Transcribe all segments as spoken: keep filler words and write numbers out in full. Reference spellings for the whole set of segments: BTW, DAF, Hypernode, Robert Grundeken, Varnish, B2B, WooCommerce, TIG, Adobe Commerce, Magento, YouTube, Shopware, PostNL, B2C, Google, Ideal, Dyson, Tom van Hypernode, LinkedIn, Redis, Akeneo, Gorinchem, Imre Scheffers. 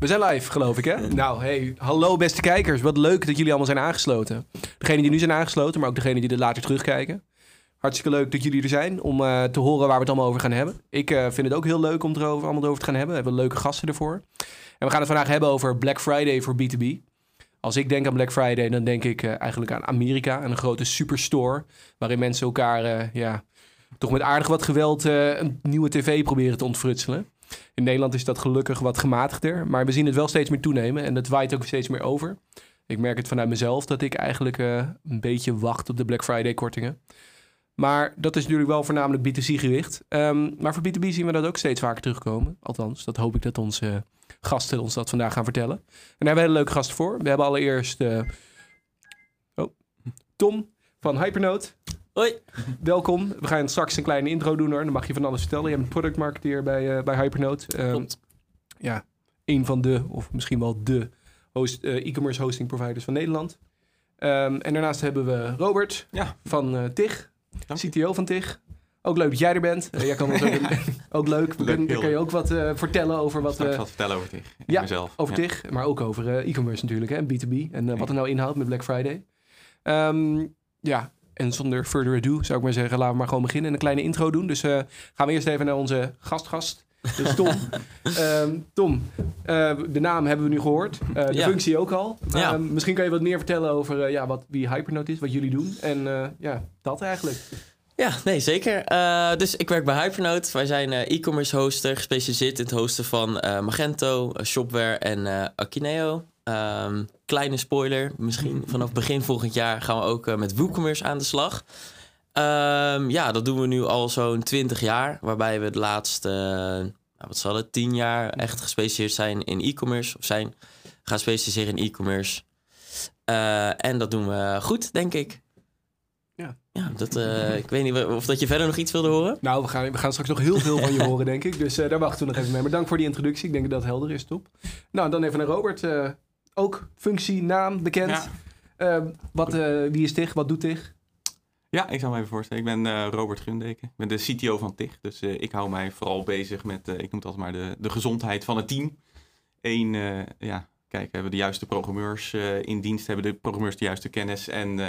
We zijn live, geloof ik, hè? Nou, hey, hallo beste kijkers. Wat leuk dat jullie allemaal zijn aangesloten. Degenen die nu zijn aangesloten, maar ook degenen die er later terugkijken. Hartstikke leuk dat jullie er zijn om uh, te horen waar we het allemaal over gaan hebben. Ik uh, vind het ook heel leuk om het erover, allemaal over te gaan hebben. We hebben leuke gasten ervoor. En we gaan het vandaag hebben over Black Friday voor B twee B. Als ik denk aan Black Friday, dan denk ik uh, eigenlijk aan Amerika. Aan een grote superstore waarin mensen elkaar uh, ja, toch met aardig wat geweld uh, een nieuwe tv proberen te ontfrutselen. In Nederland is dat gelukkig wat gematigder, maar we zien het wel steeds meer toenemen en het waait ook steeds meer over. Ik merk het vanuit mezelf dat ik eigenlijk uh, een beetje wacht op de Black Friday kortingen. Maar dat is natuurlijk wel voornamelijk B twee C gericht. Um, maar voor B twee B zien we dat ook steeds vaker terugkomen. Althans, dat hoop ik dat onze gasten ons dat vandaag gaan vertellen. En daar hebben we hele leuke gasten voor. We hebben allereerst uh... oh. Tom van Hypernode. Hoi. Welkom. We gaan straks een kleine intro doen hoor. Dan mag je van alles vertellen. Je bent productmarketeer bij, uh, bij Hypernode. Um, Klopt. Ja, een van de, of misschien wel de host, uh, e-commerce hosting providers van Nederland. Um, en daarnaast hebben we Robert ja. van uh, T I G. C T O van T I G. Ook leuk dat jij er bent. Uh, jij kan ons ook, ja. ook leuk. leuk Dan kan je ook wat uh, vertellen over wat... Straks uh, wat vertellen over T I G. Ik ja, mezelf. over ja. T I G. Maar ook over uh, e-commerce natuurlijk. Hè, en B twee B. En uh, ja. wat er nou inhoudt met Black Friday. Um, ja... En zonder further ado zou ik maar zeggen, laten we maar gewoon beginnen en een kleine intro doen. Dus uh, gaan we eerst even naar onze gastgast, dus Tom. um, Tom, uh, de naam hebben we nu gehoord, uh, de ja. functie ook al. Ja. Um, misschien kan je wat meer vertellen over uh, ja, wat, wie Hypernode is, wat jullie doen en uh, ja, dat eigenlijk. Ja, nee, zeker. Uh, dus ik werk bij Hypernode. Wij zijn uh, e-commerce hoster, gespecialiseerd in het hosten van uh, Magento, uh, Shopware en uh, Akeneo. Um, kleine spoiler, misschien vanaf begin volgend jaar gaan we ook uh, met WooCommerce aan de slag. Um, ja, dat doen we nu al zo'n twintig jaar, waarbij we de laatste, uh, wat zal het, tien jaar echt gespecialiseerd zijn in e-commerce. Of zijn gaan specialiseren in e-commerce. Uh, en dat doen we goed, denk ik. Ja, ja dat, uh, ik weet niet of dat je verder nog iets wilde horen. Nou, we gaan, we gaan straks nog heel veel van je horen, denk ik. Dus uh, daar wachten we nog even mee. Maar dank voor die introductie. Ik denk dat dat helder is, top. Nou, dan even naar Robert. Uh, Ook functie, naam, bekend. Ja. Uh, wat, uh, wie is T I G? Wat doet T I G? Ja, ik zal me even voorstellen. Ik ben uh, Robert Grundeken. Ik ben de C T O van T I G. Dus uh, ik hou mij vooral bezig met, uh, ik noem het altijd maar, de, de gezondheid van het team. Eén, uh, ja, kijk, we hebben de juiste programmeurs uh, in dienst. Hebben de programmeurs de juiste kennis. En uh,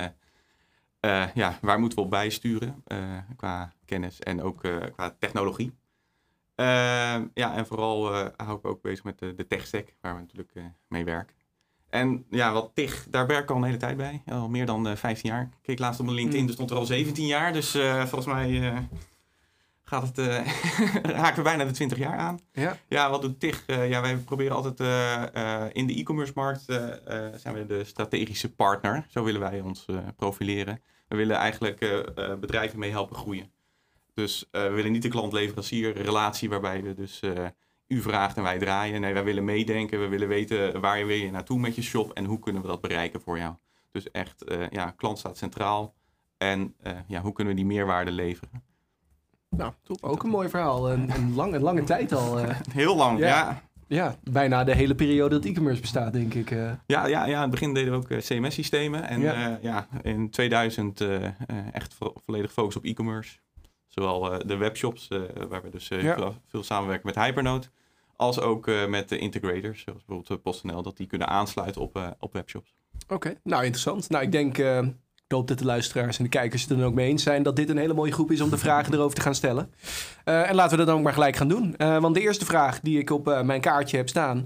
uh, ja, waar moeten we op bijsturen? Uh, qua kennis en ook uh, qua technologie. Uh, ja, en vooral uh, hou ik ook bezig met de, de tech-stack, waar we natuurlijk uh, mee werken. En ja, wat T I G, daar werk ik al een hele tijd bij. Al meer dan uh, vijftien jaar. Ik keek laatst op mijn LinkedIn, mm. dus stond er al zeventien jaar. Dus uh, volgens mij uh, gaat het, uh, haken we bijna de twintig jaar aan. Ja, ja wat doet T I G? Uh, ja, wij proberen altijd uh, uh, in de e-commerce markt, uh, uh, zijn we de strategische partner. Zo willen wij ons uh, profileren. We willen eigenlijk uh, uh, bedrijven mee helpen groeien. Dus uh, we willen niet de klant-leverancier-relatie waarbij we dus... Uh, U vraagt en wij draaien. Nee, wij willen meedenken. We willen weten waar je wil je naartoe met je shop en hoe kunnen we dat bereiken voor jou. Dus echt, uh, ja, klant staat centraal. En uh, ja, hoe kunnen we die meerwaarde leveren? Nou, top. Ook een mooi verhaal. Een, een, lang, een lange tijd al. Uh. Heel lang, ja. ja. Ja, bijna de hele periode dat e-commerce bestaat, denk ik. Uh. Ja, ja, ja, in het begin deden we ook uh, C M S-systemen. En ja. Uh, ja, in tweeduizend uh, uh, echt vo- volledig focus op e-commerce. Zowel uh, de webshops, uh, waar we dus uh, ja. veel samenwerken met Hypernode. Als ook uh, met de integrators, zoals bijvoorbeeld PostNL, dat die kunnen aansluiten op, uh, op webshops. Oké, okay. Nou interessant. Nou, ik denk, uh, ik hoop dat de luisteraars en de kijkers het er dan ook mee eens zijn... dat dit een hele mooie groep is om de vragen erover te gaan stellen. Uh, en laten we dat dan ook maar gelijk gaan doen. Uh, want de eerste vraag die ik op uh, mijn kaartje heb staan...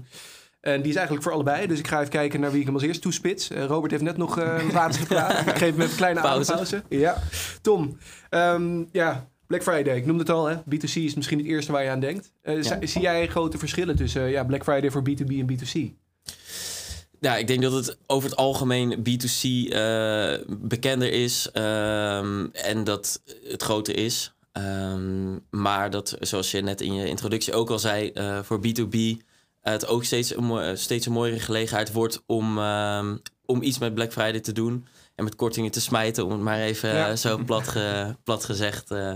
en die is eigenlijk voor allebei, dus ik ga even kijken naar wie ik hem als eerst toespits. Uh, Robert heeft net nog uh, water gepraat. Ik geef hem even een kleine pauze. Ja. Tom, um, ja... Black Friday, ik noemde het al, hè? B twee C is misschien het eerste waar je aan denkt. Uh, ja. Zie jij grote verschillen tussen uh, ja, Black Friday voor B twee B en B twee C? Ja, ik denk dat het over het algemeen B twee C uh, bekender is um, en dat het groter is. Um, maar dat, zoals je net in je introductie ook al zei, uh, voor B twee B uh, het ook steeds een, uh, steeds een mooiere gelegenheid wordt om, uh, om iets met Black Friday te doen. En met kortingen te smijten, om het maar even ja. zo plat, ge, plat gezegd uh,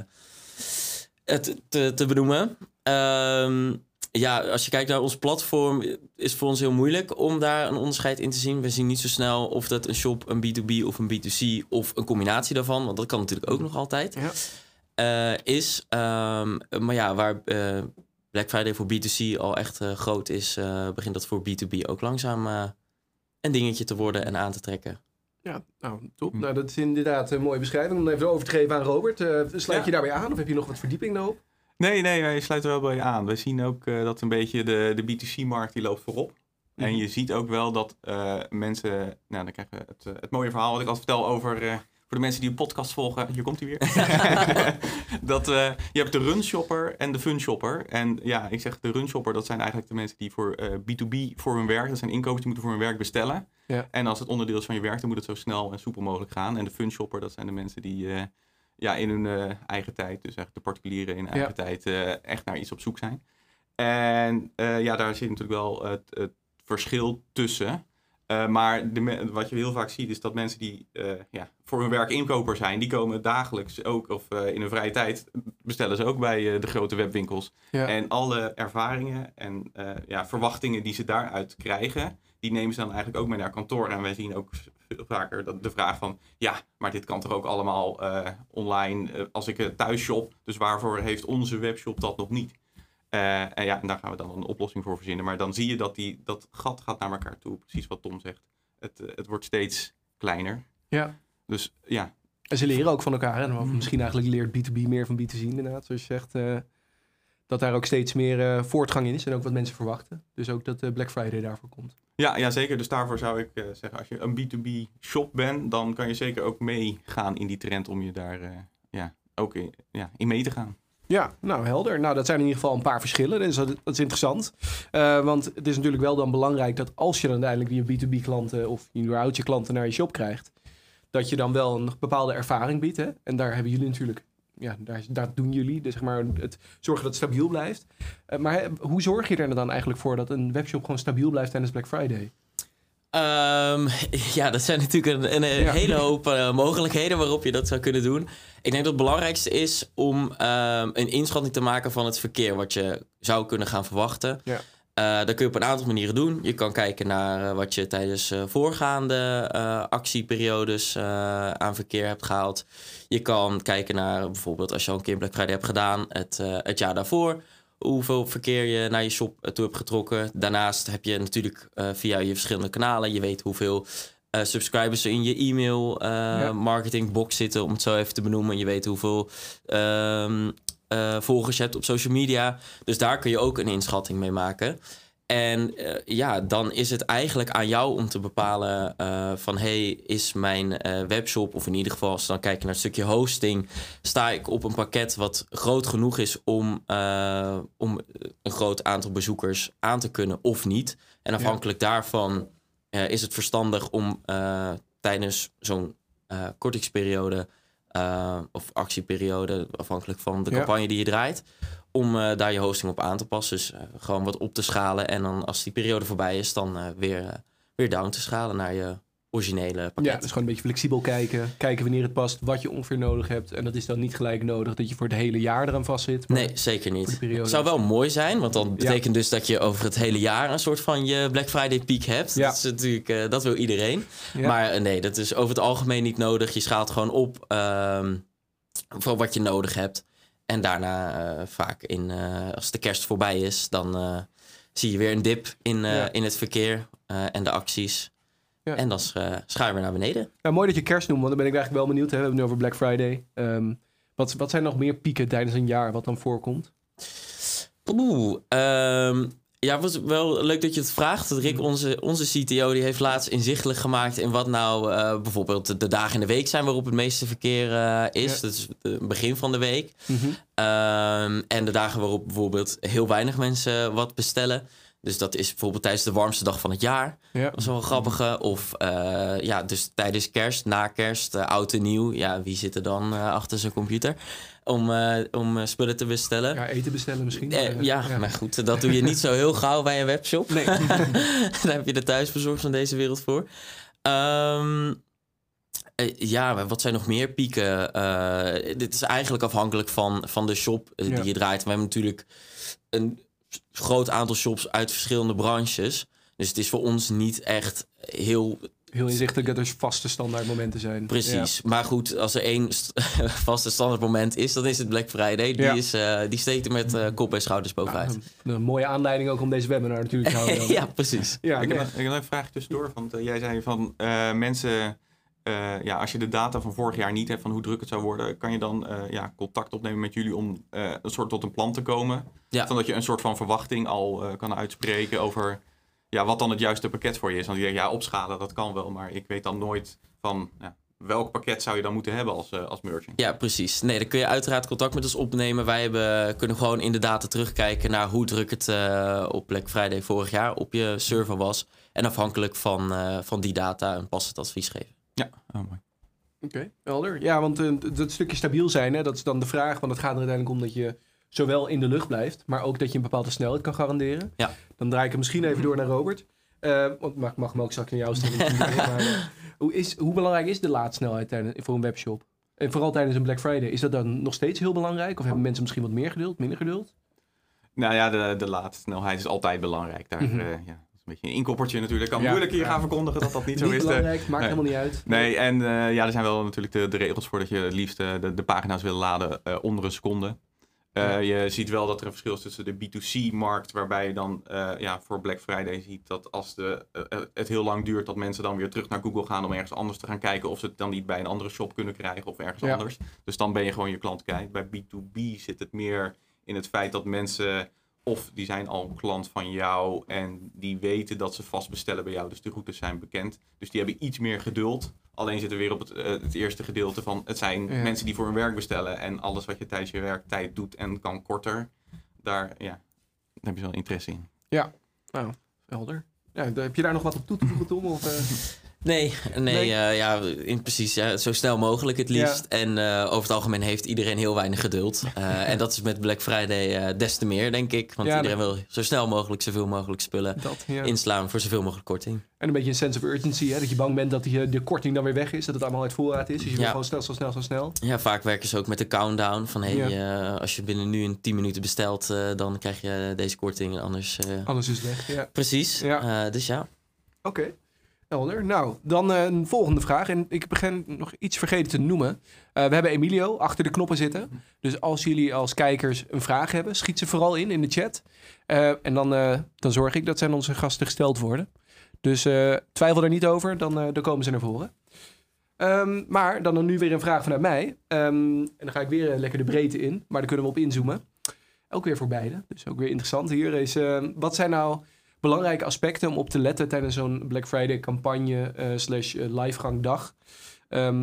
te, te, te benoemen. Um, ja, als je kijkt naar ons platform, is het voor ons heel moeilijk om daar een onderscheid in te zien. We zien niet zo snel of dat een shop, een B twee B of een B twee C of een combinatie daarvan, want dat kan natuurlijk ook nog altijd, ja. uh, is. Um, maar ja, waar uh, Black Friday voor B twee C al echt uh, groot is, uh, begint dat voor B twee B ook langzaam uh, een dingetje te worden en aan te trekken. Ja, nou, top. Hm. Nou, dat is inderdaad een mooie beschrijving. Om even over te geven aan Robert. Uh, sluit ja. je daarbij aan of heb je nog wat verdieping nodig? Nee, nee, wij sluiten wel bij je aan. Wij zien ook uh, dat een beetje de, de B twee C-markt die loopt voorop. Mm-hmm. En je ziet ook wel dat uh, mensen... Nou, dan krijgen we het, uh, het mooie verhaal wat ik altijd vertel over... Uh, voor de mensen die een podcast volgen, hier komt hij weer. dat, uh, je hebt de runshopper en de funshopper. En ja, ik zeg de runshopper, dat zijn eigenlijk de mensen die voor uh, B twee B voor hun werk... Dat zijn inkopers die moeten voor hun werk bestellen. Ja. En als het onderdeel is van je werk, dan moet het zo snel en soepel mogelijk gaan. En de funshopper, dat zijn de mensen die... Uh, Ja, in hun uh, eigen tijd, dus eigenlijk de particulieren in eigen ja. tijd, uh, echt naar iets op zoek zijn. En uh, ja, daar zit natuurlijk wel het, het verschil tussen. Uh, maar de, wat je heel vaak ziet is dat mensen die uh, ja, voor hun werk inkoper zijn, die komen dagelijks ook, of uh, in hun vrije tijd, bestellen ze ook bij uh, de grote webwinkels. Ja. En alle ervaringen en uh, ja, verwachtingen die ze daaruit krijgen, die nemen ze dan eigenlijk ook mee naar kantoor. En wij zien ook veel vaker dat de vraag van... ja, maar dit kan toch ook allemaal uh, online uh, als ik uh, thuis shop. Dus waarvoor heeft onze webshop dat nog niet? Uh, en ja, en daar gaan we dan een oplossing voor verzinnen. Maar dan zie je dat die, dat gat gaat naar elkaar toe. Precies wat Tom zegt. Het, uh, het wordt steeds kleiner. Ja. Dus ja. En ze leren ook van elkaar. En hmm. misschien eigenlijk leert B twee B meer van B twee C inderdaad. Zoals je zegt... Uh... dat daar ook steeds meer uh, voortgang in is en ook wat mensen verwachten. Dus ook dat uh, Black Friday daarvoor komt. Ja, ja, zeker. Dus daarvoor zou ik uh, zeggen, als je een B twee B shop bent... dan kan je zeker ook meegaan in die trend om je daar uh, ja, ook in, ja, in mee te gaan. Ja, nou helder. Nou, dat zijn in ieder geval een paar verschillen. Dus dat, dat is interessant. Uh, want het is natuurlijk wel dan belangrijk dat als je dan uiteindelijk die B twee B klanten... of überhaupt je klanten naar je shop krijgt... dat je dan wel een bepaalde ervaring biedt. Hè? En daar hebben jullie natuurlijk... Ja, daar, daar doen jullie. Dus zeg maar het zorgen dat het stabiel blijft. Uh, maar hoe zorg je er dan eigenlijk voor dat een webshop gewoon stabiel blijft tijdens Black Friday? Um, ja, dat zijn natuurlijk een, een ja. hele hoop uh, mogelijkheden waarop je dat zou kunnen doen. Ik denk dat het belangrijkste is om um, een inschatting te maken van het verkeer wat je zou kunnen gaan verwachten. Ja. Uh, dat kun je op een aantal manieren doen. Je kan kijken naar uh, wat je tijdens uh, voorgaande uh, actieperiodes uh, aan verkeer hebt gehaald. Je kan kijken naar bijvoorbeeld als je al een keer Black Friday hebt gedaan, het, uh, het jaar daarvoor. Hoeveel verkeer je naar je shop toe hebt getrokken. Daarnaast heb je natuurlijk uh, via je verschillende kanalen, je weet hoeveel uh, subscribers er in je e-mail uh, ja. marketingbox zitten, om het zo even te benoemen. Je weet hoeveel... Um, Uh, volgers hebt op social media. Dus daar kun je ook een inschatting mee maken. En uh, ja, dan is het eigenlijk aan jou om te bepalen... Uh, van hey, is mijn uh, webshop... of in ieder geval als we dan kijken naar het stukje hosting... sta ik op een pakket wat groot genoeg is... om, uh, om een groot aantal bezoekers aan te kunnen of niet. En afhankelijk ja. daarvan uh, is het verstandig om uh, tijdens zo'n uh, kortingsperiode... Uh, of actieperiode, afhankelijk van de ja. campagne die je draait... om uh, daar je hosting op aan te passen. Dus uh, gewoon wat op te schalen. En dan als die periode voorbij is, dan uh, weer, uh, weer down te schalen naar je originele pakket. Ja, dus gewoon een beetje flexibel kijken. Kijken wanneer het past, wat je ongeveer nodig hebt. En dat is dan niet gelijk nodig dat je voor het hele jaar eraan vast zit. Nee, zeker niet. Het zou wel mooi zijn, want dat betekent ja. dus dat je over het hele jaar... een soort van je Black Friday piek hebt. Ja. Dat is natuurlijk, uh, dat wil iedereen. Ja. Maar nee, dat is over het algemeen niet nodig. Je schaalt gewoon op uh, voor wat je nodig hebt. En daarna uh, vaak in, uh, als de kerst voorbij is... dan uh, zie je weer een dip in, uh, ja. in het verkeer uh, en de acties... Ja. En dan uh, schuiven we naar beneden. Ja, mooi dat je kerst noemt, want dan ben ik eigenlijk wel benieuwd. Hè? We hebben het nu over Black Friday. Um, wat, wat zijn nog meer pieken tijdens een jaar wat dan voorkomt? Oeh, um, ja, het was wel leuk dat je het vraagt. Rick, onze, onze C T O, die heeft laatst inzichtelijk gemaakt... in wat nou uh, bijvoorbeeld de dagen in de week zijn... waarop het meeste verkeer uh, is. Ja. Dat is het begin van de week. Mm-hmm. Um, en de dagen waarop bijvoorbeeld heel weinig mensen wat bestellen... Dus dat is bijvoorbeeld tijdens de warmste dag van het jaar. Ja. Dat is wel een grappige. Of uh, ja, dus tijdens kerst, na kerst, uh, oud en nieuw. Ja, wie zit er dan uh, achter zijn computer om, uh, om spullen te bestellen? Ja, eten bestellen misschien. Uh, uh, ja, ja, maar goed, dat doe je niet zo heel gauw bij een webshop. Nee. Daar heb je de thuisbezorgd van deze wereld voor. Um, Ja, wat zijn nog meer pieken? Uh, dit is eigenlijk afhankelijk van, van de shop uh, die ja. je draait. We hebben natuurlijk een... groot aantal shops uit verschillende branches. Dus het is voor ons niet echt heel heel inzichtelijk dat er vaste standaardmomenten zijn. Precies, ja. Maar goed, als er één st- vaste standaardmoment is, dan is het Black Friday. Die, ja. is, uh, die steekt er met uh, kop en schouders bovenuit. Ja, een mooie aanleiding ook om deze webinar natuurlijk te houden. Ja, precies. Ja, ik, nee. heb een, ik heb een vraag tussendoor, want uh, jij zei van uh, mensen... Uh, ja, als je de data van vorig jaar niet hebt van hoe druk het zou worden, kan je dan uh, ja, contact opnemen met jullie om uh, een soort tot een plan te komen? Ja. Zodat je een soort van verwachting al uh, kan uitspreken over ja, wat dan het juiste pakket voor je is. Want je denkt, ja, opschalen, dat kan wel, maar ik weet dan nooit van ja, welk pakket zou je dan moeten hebben als, uh, als merchant. Ja, precies. Nee, dan kun je uiteraard contact met ons opnemen. Wij hebben, kunnen gewoon in de data terugkijken naar hoe druk het uh, op Black Friday vorig jaar op je server was. En afhankelijk van, uh, van die data een passend advies geven. Ja, oh, mooi. Oké, okay, helder. Ja, want uh, dat stukje stabiel zijn, hè, dat is dan de vraag. Want het gaat er uiteindelijk om dat je zowel in de lucht blijft, maar ook dat je een bepaalde snelheid kan garanderen. Ja. Dan draai ik hem misschien even door naar Robert. Uh, want mag, mag hem ook straks naar jou stellen. Maar, uh, hoe, is, hoe belangrijk is de laadsnelheid tijdens, voor een webshop? En vooral tijdens een Black Friday. Is dat dan nog steeds heel belangrijk? Of hebben mensen misschien wat meer geduld, minder geduld? Nou ja, de, de laadsnelheid is altijd belangrijk. Daar, mm-hmm. uh, ja. Een beetje een inkoppertje natuurlijk. Kan ja, moeilijk hier ja. gaan verkondigen dat dat niet, niet zo is. Belangrijk, maakt nee. helemaal niet uit. Nee, en uh, ja, er zijn wel natuurlijk de, de regels voor dat je het liefst uh, de, de pagina's wil laden uh, onder een seconde. Uh, ja. Je ziet wel dat er een verschil is tussen de B twee C-markt, waarbij je dan uh, ja, voor Black Friday ziet dat als de, uh, het heel lang duurt, dat mensen dan weer terug naar Google gaan om ergens anders te gaan kijken of ze het dan niet bij een andere shop kunnen krijgen of ergens ja. anders. Dus dan ben je gewoon je klant kwijt. Bij B twee B zit het meer in het feit dat mensen... Of die zijn al een klant van jou en die weten dat ze vast bestellen bij jou. Dus de routes zijn bekend. Dus die hebben iets meer geduld. Alleen zitten we weer op het, uh, het eerste gedeelte van... Het zijn ja. mensen die voor hun werk bestellen. En alles wat je tijdens je werktijd doet en kan korter. Daar, ja, daar heb je wel interesse in. Ja, nou, helder. Ja, heb je daar nog wat op toe te voegen, Tom? Of, uh... Nee, nee, nee. Uh, ja, in precies ja, zo snel mogelijk het liefst. Ja. En uh, over het algemeen heeft iedereen heel weinig geduld. Uh, en dat is met Black Friday uh, des te meer, denk ik. Want ja, iedereen nee. wil zo snel mogelijk zoveel mogelijk spullen dat, ja. inslaan voor zoveel mogelijk korting. En een beetje een sense of urgency, hè? Dat je bang bent dat die, de korting dan weer weg is. Dat het allemaal uit voorraad is. Dus je ja. wil gewoon snel, zo snel, zo snel. Ja, vaak werken ze ook met de countdown. Van hey, ja. uh, als je binnen nu in tien minuten bestelt, uh, dan krijg je deze korting. Anders, uh... Anders is het weg, ja. Precies, ja. Uh, dus ja. Oké. Okay. Helder. Nou, dan uh, een volgende vraag. En ik begin nog iets vergeten te noemen. Uh, we hebben Emilio achter de knoppen zitten. Dus als jullie als kijkers een vraag hebben, schiet ze vooral in, in de chat. Uh, en dan, uh, dan zorg ik dat zij aan onze gasten gesteld worden. Dus uh, twijfel daar niet over, dan, uh, dan komen ze naar voren. Um, maar dan, dan nu weer een vraag vanuit mij. Um, en dan ga ik weer uh, lekker de breedte in, maar daar kunnen we op inzoomen. Ook weer voor beide, dus ook weer interessant. Hier is, uh, wat zijn nou... belangrijke aspecten om op te letten tijdens zo'n Black Friday campagne uh, slash livegangdag. Um,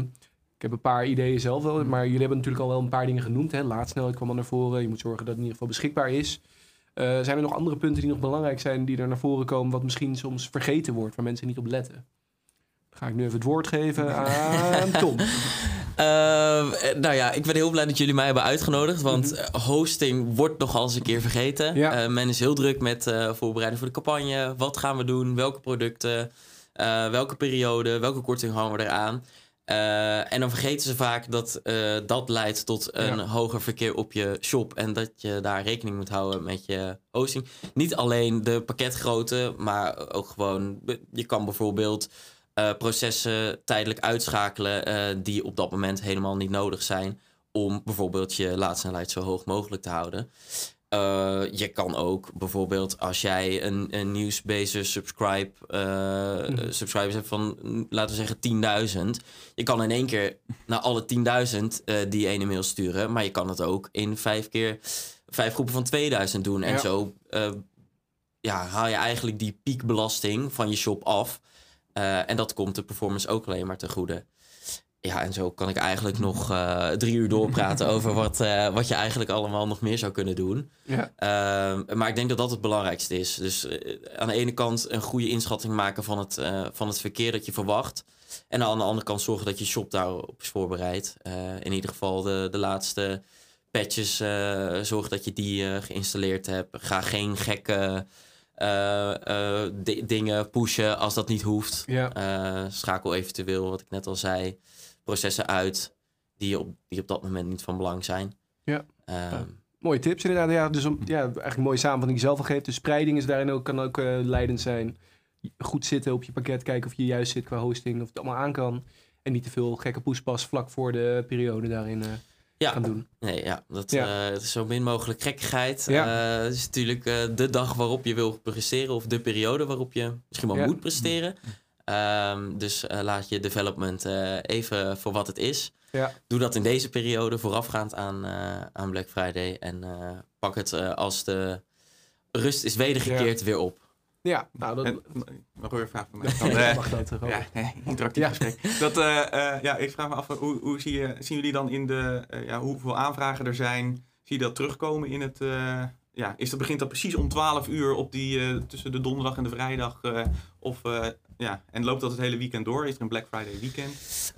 ik heb een paar ideeën zelf wel, maar jullie hebben natuurlijk al wel een paar dingen genoemd. Hè? Laadsnelheid kwam al naar voren. Je moet zorgen dat het in ieder geval beschikbaar is. Uh, zijn er nog andere punten die nog belangrijk zijn die er naar voren komen, wat misschien soms vergeten wordt, waar mensen niet op letten? Dan ga ik nu even het woord geven aan Tom. Uh, nou ja, ik ben heel blij dat jullie mij hebben uitgenodigd. Want mm-hmm. hosting wordt nogal eens een keer vergeten. Ja. Uh, men is heel druk met uh, voorbereiden voor de campagne. Wat gaan we doen? Welke producten? Uh, welke periode? Welke korting hangen we eraan? Uh, en dan vergeten ze vaak dat uh, dat leidt tot een ja. hoger verkeer op je shop. En dat je daar rekening moet houden met je hosting. Niet alleen de pakketgrootte, maar ook gewoon... Je kan bijvoorbeeld... Uh, processen tijdelijk uitschakelen uh, die op dat moment helemaal niet nodig zijn om bijvoorbeeld je laadsnelheid zo hoog mogelijk te houden. Uh, je kan ook bijvoorbeeld als jij een, een nieuwsbasis subscribe, uh, mm. subscribers hebt van laten we zeggen tienduizend. Je kan in één keer naar alle tienduizend uh, die ene mail sturen, maar je kan het ook in vijf keer vijf groepen van tweeduizend doen. En ja. zo uh, ja, haal je eigenlijk die piekbelasting van je shop af. Uh, en dat komt de performance ook alleen maar ten goede. Ja, en zo kan ik eigenlijk nog uh, drie uur doorpraten over wat, uh, wat je eigenlijk allemaal nog meer zou kunnen doen. Ja. Uh, maar ik denk dat dat het belangrijkste is. Dus uh, aan de ene kant een goede inschatting maken van het, uh, van het verkeer dat je verwacht. En aan de andere kant zorgen dat je shop daarop is voorbereid. Uh, in ieder geval de, de laatste patches, uh, zorg dat je die uh, geïnstalleerd hebt. Ga geen gekke... Uh, uh, d- dingen pushen als dat niet hoeft. Ja. Uh, schakel eventueel, wat ik net al zei, processen uit die op, die op dat moment niet van belang zijn. Ja. Uh, ja. Mooie tips inderdaad. Ja, dus om, ja, eigenlijk een mooie samenvatting die je zelf al geeft. Dus spreiding is daarin ook, kan ook uh, leidend zijn. goed zitten op je pakket, kijken of je juist zit qua hosting, of het allemaal aan kan. En niet te veel gekke poespas vlak voor de periode daarin uh, ja. gaan doen. Nee, ja, dat ja. Uh, is zo min mogelijk gekkigheid. Het ja. uh, is natuurlijk uh, de dag waarop je wil presteren, of de periode waarop je misschien wel ja. moet presteren. Um, dus uh, laat je development uh, even voor wat het is. Ja. Doe dat in deze periode voorafgaand aan, uh, aan Black Friday. En uh, pak het uh, als de rust is wedergekeerd ja. weer op. Ja, nou dat... En, mag ik een vraag van mij? Dan, uh, mag dat toch ook? Ja, nee, interactief ja. gesprek. Dat, uh, uh, ja, ik vraag me af, hoe, hoe zie je, zien jullie dan in de, uh, ja, hoeveel aanvragen er zijn? Zie je dat terugkomen in het... Uh, ja, is dat, begint dat precies om twaalf uur op die, uh, tussen de donderdag en de vrijdag? Uh, of... Uh, Ja, en loopt dat het hele weekend door? Is er een Black Friday weekend?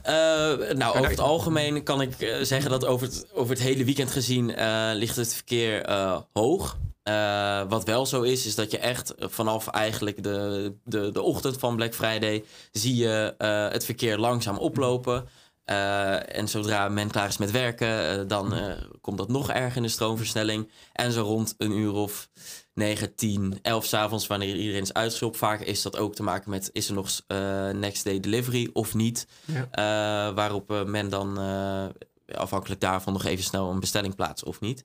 Uh, nou, daar... over het algemeen kan ik uh, zeggen dat over het, over het hele weekend gezien uh, ligt het verkeer uh, hoog. Uh, wat wel zo is, is dat je echt vanaf eigenlijk de, de, de ochtend van Black Friday zie je uh, het verkeer langzaam oplopen. Uh, en zodra men klaar is met werken, uh, dan uh, komt dat nog erger in de stroomversnelling. En zo rond een uur of negen, tien, elf 's avonds, wanneer iedereen is uitgeshopt. Vaak is dat ook te maken met, is er nog uh, next day delivery of niet? Ja. Uh, waarop uh, men dan uh, afhankelijk daarvan nog even snel een bestelling plaatst of niet.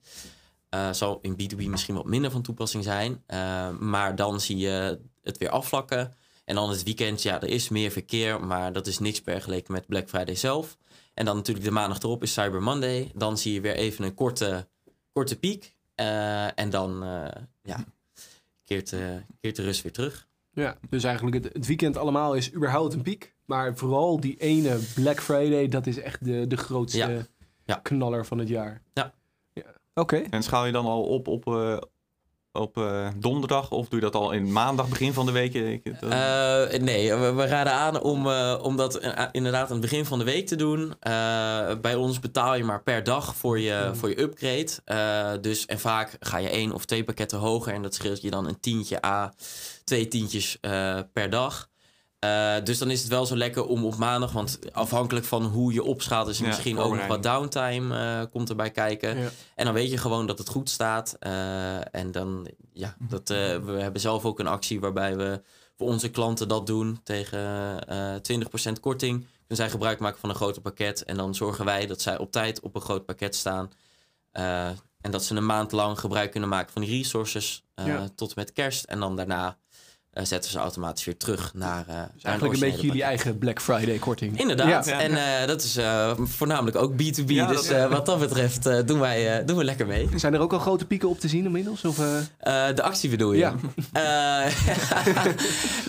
Uh, zal in B twee B misschien wat minder van toepassing zijn. Uh, maar dan zie je het weer afvlakken. En dan het weekend, ja, er is meer verkeer, maar dat is niks vergeleken met Black Friday zelf. En dan natuurlijk de maandag erop is Cyber Monday. Dan zie je weer even een korte, korte piek. Uh, en dan uh, ja, keert, uh, keert de rust weer terug. Ja, dus eigenlijk het, het weekend allemaal is überhaupt een piek. Maar vooral die ene Black Friday, dat is echt de, de grootste ja. Ja. knaller van het jaar. Ja. ja. Oké. Okay. En schaal je dan al op op... Uh... op uh, donderdag, of doe je dat al in maandag, begin van de week? Ik, dan... uh, nee, we, we raden aan om, uh, om dat uh, inderdaad aan het begin van de week te doen. Uh, bij ons betaal je maar per dag voor je, mm. voor je upgrade. Uh, dus, en vaak ga je één of twee pakketten hoger en dat scheelt je dan een tientje à twee tientjes uh, per dag. Uh, dus dan is het wel zo lekker om op maandag, want afhankelijk van hoe je opschaalt is er ja, misschien ook nog wat downtime uh, komt erbij kijken. Ja. En dan weet je gewoon dat het goed staat. Uh, en dan, ja, dat, uh, we hebben zelf ook een actie waarbij we voor onze klanten dat doen tegen uh, twintig procent korting. Kunnen zij gebruik maken van een groter pakket en dan zorgen wij dat zij op tijd op een groot pakket staan. Uh, en dat ze een maand lang gebruik kunnen maken van die resources uh, ja. tot en met kerst en dan daarna... Uh, zetten ze automatisch weer terug naar... Uh, dus eigenlijk een beetje jullie pakket. Eigen Black Friday korting. Inderdaad. Ja. En uh, dat is uh, voornamelijk ook B twee B. Ja, dus dat... Uh, wat dat betreft uh, doen, wij, uh, doen we lekker mee. Zijn er ook al grote pieken op te zien inmiddels? Of, uh... Uh, de actie bedoel je? Ja. Uh,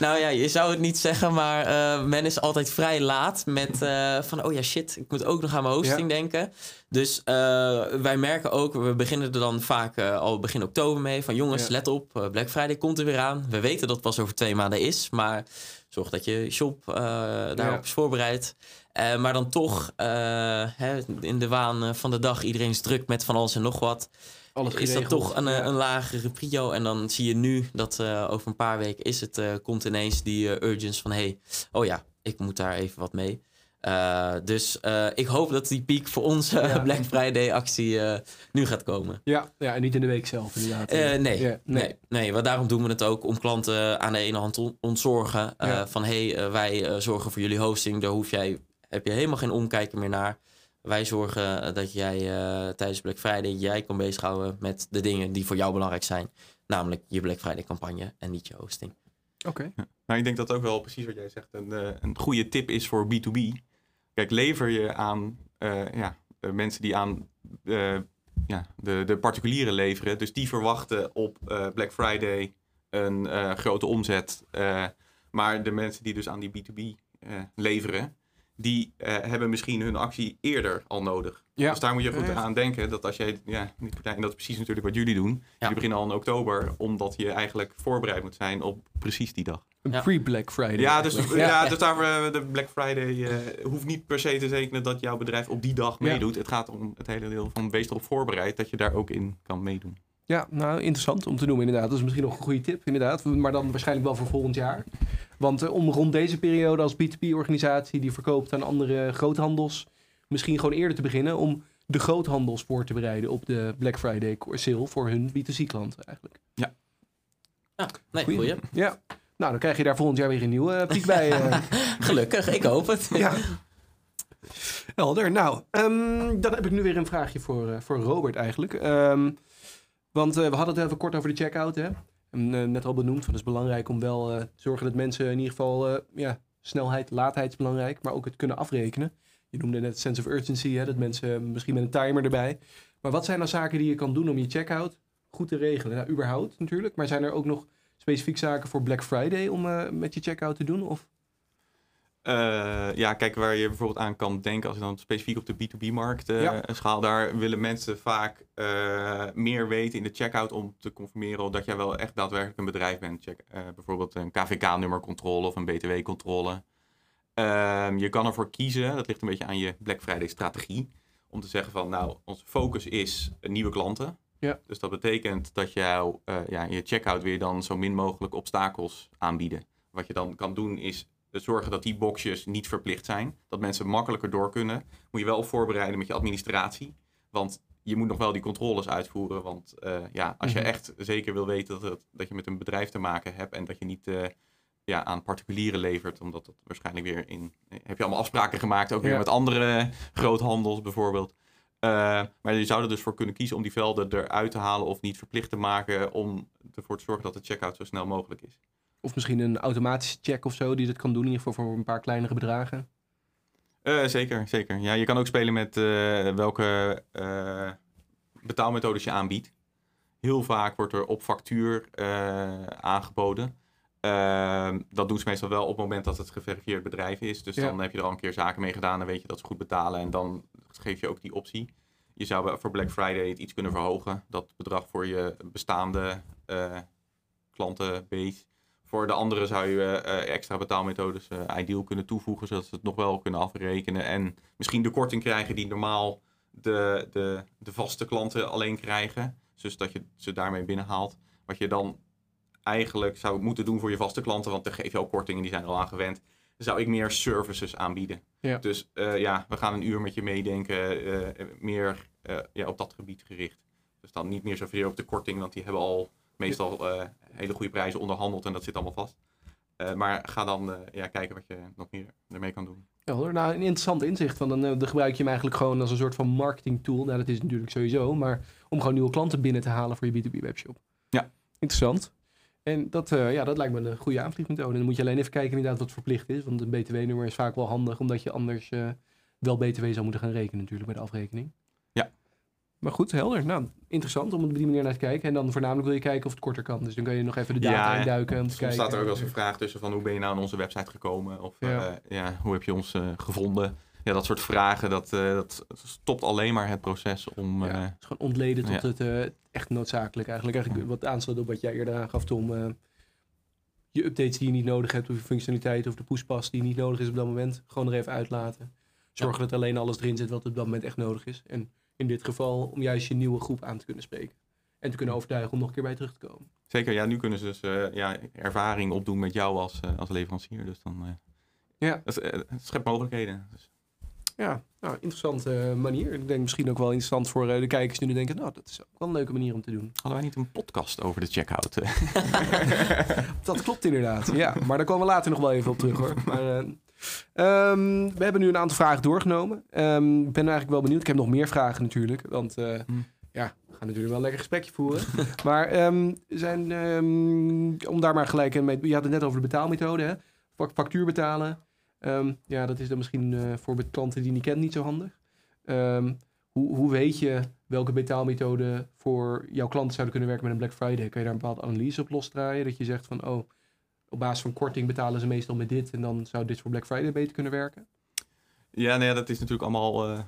nou ja, je zou het niet zeggen, maar uh, men is altijd vrij laat met uh, van... oh ja, shit, ik moet ook nog aan mijn hosting ja. denken. Dus uh, wij merken ook, we beginnen er dan vaak uh, al begin oktober mee... van jongens, ja. let op, uh, Black Friday komt er weer aan. We weten dat het pas over twee maanden is, maar zorg dat je shop uh, daarop ja. is voorbereid. Uh, maar dan toch, uh, hè, in de waan van de dag, iedereen is druk met van alles en nog wat. Alles is dat toch een, ja. een lagere prio? En dan zie je nu dat uh, over een paar weken is het, uh, komt ineens die uh, urgence van... hey, oh ja, ik moet daar even wat mee. Uh, dus uh, ik hoop dat die piek voor onze ja. Black Friday actie uh, nu gaat komen. Ja, ja, en niet in de week zelf inderdaad. Uh, nee, yeah, nee, nee, nee. Want daarom doen we het ook om klanten aan de ene hand on- ontzorgen. Uh, ja. Van hé, hey, uh, wij uh, zorgen voor jullie hosting. Daar hoef jij, heb je helemaal geen omkijken meer naar. Wij zorgen dat jij uh, tijdens Black Friday jij kan bezighouden met de dingen die voor jou belangrijk zijn. Namelijk je Black Friday campagne en niet je hosting. Oké. Okay. Ja. Nou, ik denk dat ook wel precies wat jij zegt een, een goede tip is voor B twee B. Kijk, lever je aan uh, ja, mensen die aan uh, ja, de, de particulieren leveren. Dus die verwachten op uh, Black Friday een uh, grote omzet. Uh, maar de mensen die dus aan die B twee B uh, leveren, die uh, hebben misschien hun actie eerder al nodig. Ja. Dus daar moet je goed aan denken. Dat als jij, ja, die partij, en dat is precies natuurlijk wat jullie doen. Ja. Je begint al in oktober, omdat je eigenlijk voorbereid moet zijn op precies die dag. Een ja. pre-Black Friday. Ja, dus, ja. Ja, dus daar, de Black Friday uh, hoeft niet per se te tekenen dat jouw bedrijf op die dag meedoet. Ja. Het gaat om het hele deel van wees erop voorbereid dat je daar ook in kan meedoen. Ja, nou interessant om te noemen inderdaad. Dat is misschien nog een goede tip inderdaad. Maar dan waarschijnlijk wel voor volgend jaar. Want uh, om rond deze periode als B twee B-organisatie die verkoopt aan andere groothandels... misschien gewoon eerder te beginnen om de groothandels voor te bereiden... op de Black Friday sale voor hun B twee C-klanten eigenlijk. Ja. Ja, nee, goeie. Ja. Nou, dan krijg je daar volgend jaar weer een nieuwe piek bij. Uh. Gelukkig, ik hoop het. Ja. Helder. Nou, um, dan heb ik nu weer een vraagje voor, uh, voor Robert eigenlijk. Um, want uh, we hadden het even kort over de checkout, hè? En, uh, net al benoemd, want het is belangrijk om wel te uh, zorgen dat mensen in ieder geval... Uh, ja, snelheid, laadheid is belangrijk, maar ook het kunnen afrekenen. Je noemde net sense of urgency, hè? Dat mensen misschien met een timer erbij. Maar wat zijn dan zaken die je kan doen om je checkout goed te regelen? Nou, überhaupt natuurlijk, maar zijn er ook nog specifiek zaken voor Black Friday om uh, met je checkout te doen? Of? Uh, ja, kijk, waar je bijvoorbeeld aan kan denken als je dan specifiek op de B twee B-markt uh, ja. schaal, daar willen mensen vaak uh, meer weten in de checkout om te confirmeren dat jij wel echt daadwerkelijk een bedrijf bent. Check, uh, bijvoorbeeld een K V K-nummercontrole of een B T W-controle. Uh, je kan ervoor kiezen, dat ligt een beetje aan je Black Friday-strategie, om te zeggen van, nou, onze focus is nieuwe klanten. Ja. Dus dat betekent dat jou, uh, ja, in je checkout weer dan zo min mogelijk obstakels aanbieden. Wat je dan kan doen is zorgen dat die boxjes niet verplicht zijn. Dat mensen makkelijker door kunnen. Moet je wel voorbereiden met je administratie. Want je moet nog wel die controles uitvoeren. Want uh, ja, als mm-hmm. je echt zeker wil weten dat, het, dat je met een bedrijf te maken hebt. En dat je niet uh, ja, aan particulieren levert. Omdat dat waarschijnlijk weer in... Heb je allemaal afspraken gemaakt. Ook weer ja. met andere groothandels bijvoorbeeld. Uh, maar je zou er dus voor kunnen kiezen om die velden eruit te halen of niet verplicht te maken om ervoor te zorgen dat de checkout zo snel mogelijk is. Of misschien een automatische check of zo die dat kan doen, in ieder geval voor een paar kleinere bedragen? Uh, zeker, zeker. Ja, je kan ook spelen met uh, welke uh, betaalmethodes je aanbiedt. Heel vaak wordt er op factuur uh, aangeboden. Uh, dat doen ze meestal wel op het moment dat het geverifieerd bedrijf is. Dus ja. dan heb je er al een keer zaken mee gedaan en weet je dat ze goed betalen. En dan geef je ook die optie. Je zou voor Black Friday het iets kunnen verhogen. Dat bedrag voor je bestaande uh, klantenbase. Voor de anderen zou je uh, extra betaalmethodes uh, Ideal kunnen toevoegen. Zodat ze het nog wel kunnen afrekenen. En misschien de korting krijgen die normaal de, de, de vaste klanten alleen krijgen. Dus dat je ze daarmee binnenhaalt. Wat je dan eigenlijk zou moeten doen voor je vaste klanten. Want dan geef je al kortingen, die zijn er al aan gewend. Dan zou ik meer services aanbieden. Ja. Dus uh, ja, we gaan een uur met je meedenken. Uh, meer uh, ja, op dat gebied gericht. Dus dan niet meer zoveel op de korting. Want die hebben al meestal uh, hele goede prijzen onderhandeld en dat zit allemaal vast. Uh, maar ga dan uh, ja, kijken wat je nog meer ermee kan doen. Ja, hoor, nou, een interessant inzicht. Want dan, uh, dan gebruik je hem eigenlijk gewoon als een soort van marketing tool. Nou, dat is natuurlijk sowieso. Maar om gewoon nieuwe klanten binnen te halen voor je B twee B webshop. Ja. Interessant. En dat, uh, ja, dat lijkt me een goede aanvliegmethode. En dan moet je alleen even kijken inderdaad wat verplicht is. Want een B T W-nummer is vaak wel handig. Omdat je anders uh, wel B T W zou moeten gaan rekenen natuurlijk bij de afrekening. Ja. Maar goed, helder. Nou, interessant om op die manier naar te kijken. En dan voornamelijk wil je kijken of het korter kan. Dus dan kan je nog even de data ja, induiken. Er staat er ook wel eens een vraag tussen van hoe ben je nou aan onze website gekomen? Of ja. Uh, ja, hoe heb je ons uh, gevonden? Ja, dat soort vragen, dat, uh, dat stopt alleen maar het proces om... Ja, uh, het is gewoon ontleden tot ja. het uh, echt noodzakelijk eigenlijk. Eigenlijk wat aansluit op wat jij eerder aangaf, Tom. Uh, je updates die je niet nodig hebt, of je functionaliteit of de pushpas die niet nodig is op dat moment, gewoon er even uitlaten. Zorgen ja. dat alleen alles erin zit wat op dat moment echt nodig is. En in dit geval om juist je nieuwe groep aan te kunnen spreken. En te kunnen overtuigen om nog een keer bij terug te komen. Zeker, ja, nu kunnen ze dus uh, ja, ervaring opdoen met jou als, uh, als leverancier. Dus dan uh, ja. dat, uh, dat schept mogelijkheden. Dus. Ja, nou, interessante manier. Ik denk misschien ook wel interessant voor de kijkers die nu denken, nou, dat is ook wel een leuke manier om te doen. Hadden wij niet een podcast over de checkout? Dat klopt inderdaad, ja. Maar daar komen we later nog wel even op terug, hoor. Maar, uh, um, we hebben nu een aantal vragen doorgenomen. Um, ik ben eigenlijk wel benieuwd. Ik heb nog meer vragen natuurlijk, want uh, hm. ja, we gaan natuurlijk wel een lekker gesprekje voeren. Maar um, zijn, um, om daar maar gelijk mee, je had het net over de betaalmethode, hè? Factuur betalen. Um, ja, dat is dan misschien uh, voor klanten die je niet kent niet zo handig. Um, hoe, hoe weet je welke betaalmethoden voor jouw klanten zouden kunnen werken met een Black Friday? Kan je daar een bepaalde analyse op losdraaien? Dat je zegt van, oh, op basis van korting betalen ze meestal met dit en dan zou dit voor Black Friday beter kunnen werken? Ja, nee, dat is natuurlijk allemaal uh,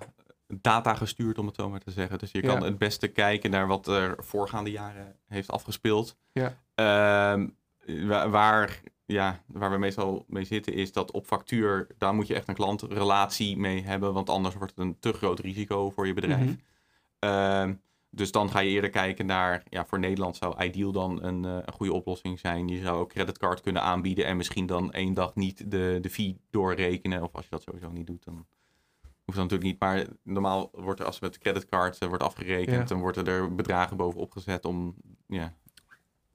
data gestuurd, om het zo maar te zeggen. Dus je kan ja. het beste kijken naar wat er voorgaande jaren heeft afgespeeld. Ja. Um, wa- waar... Ja, waar we meestal mee zitten is dat op factuur, daar moet je echt een klantrelatie mee hebben, want anders wordt het een te groot risico voor je bedrijf. Mm-hmm. Uh, dus dan ga je eerder kijken naar, ja, voor Nederland zou Ideal dan een, uh, een goede oplossing zijn. Je zou ook creditcard kunnen aanbieden en misschien dan één dag niet de, de fee doorrekenen. Of als je dat sowieso niet doet, dan hoeft dat natuurlijk niet. Maar normaal wordt er, als het met creditcard uh, wordt afgerekend, ja. dan worden er bedragen bovenop gezet om... Ja,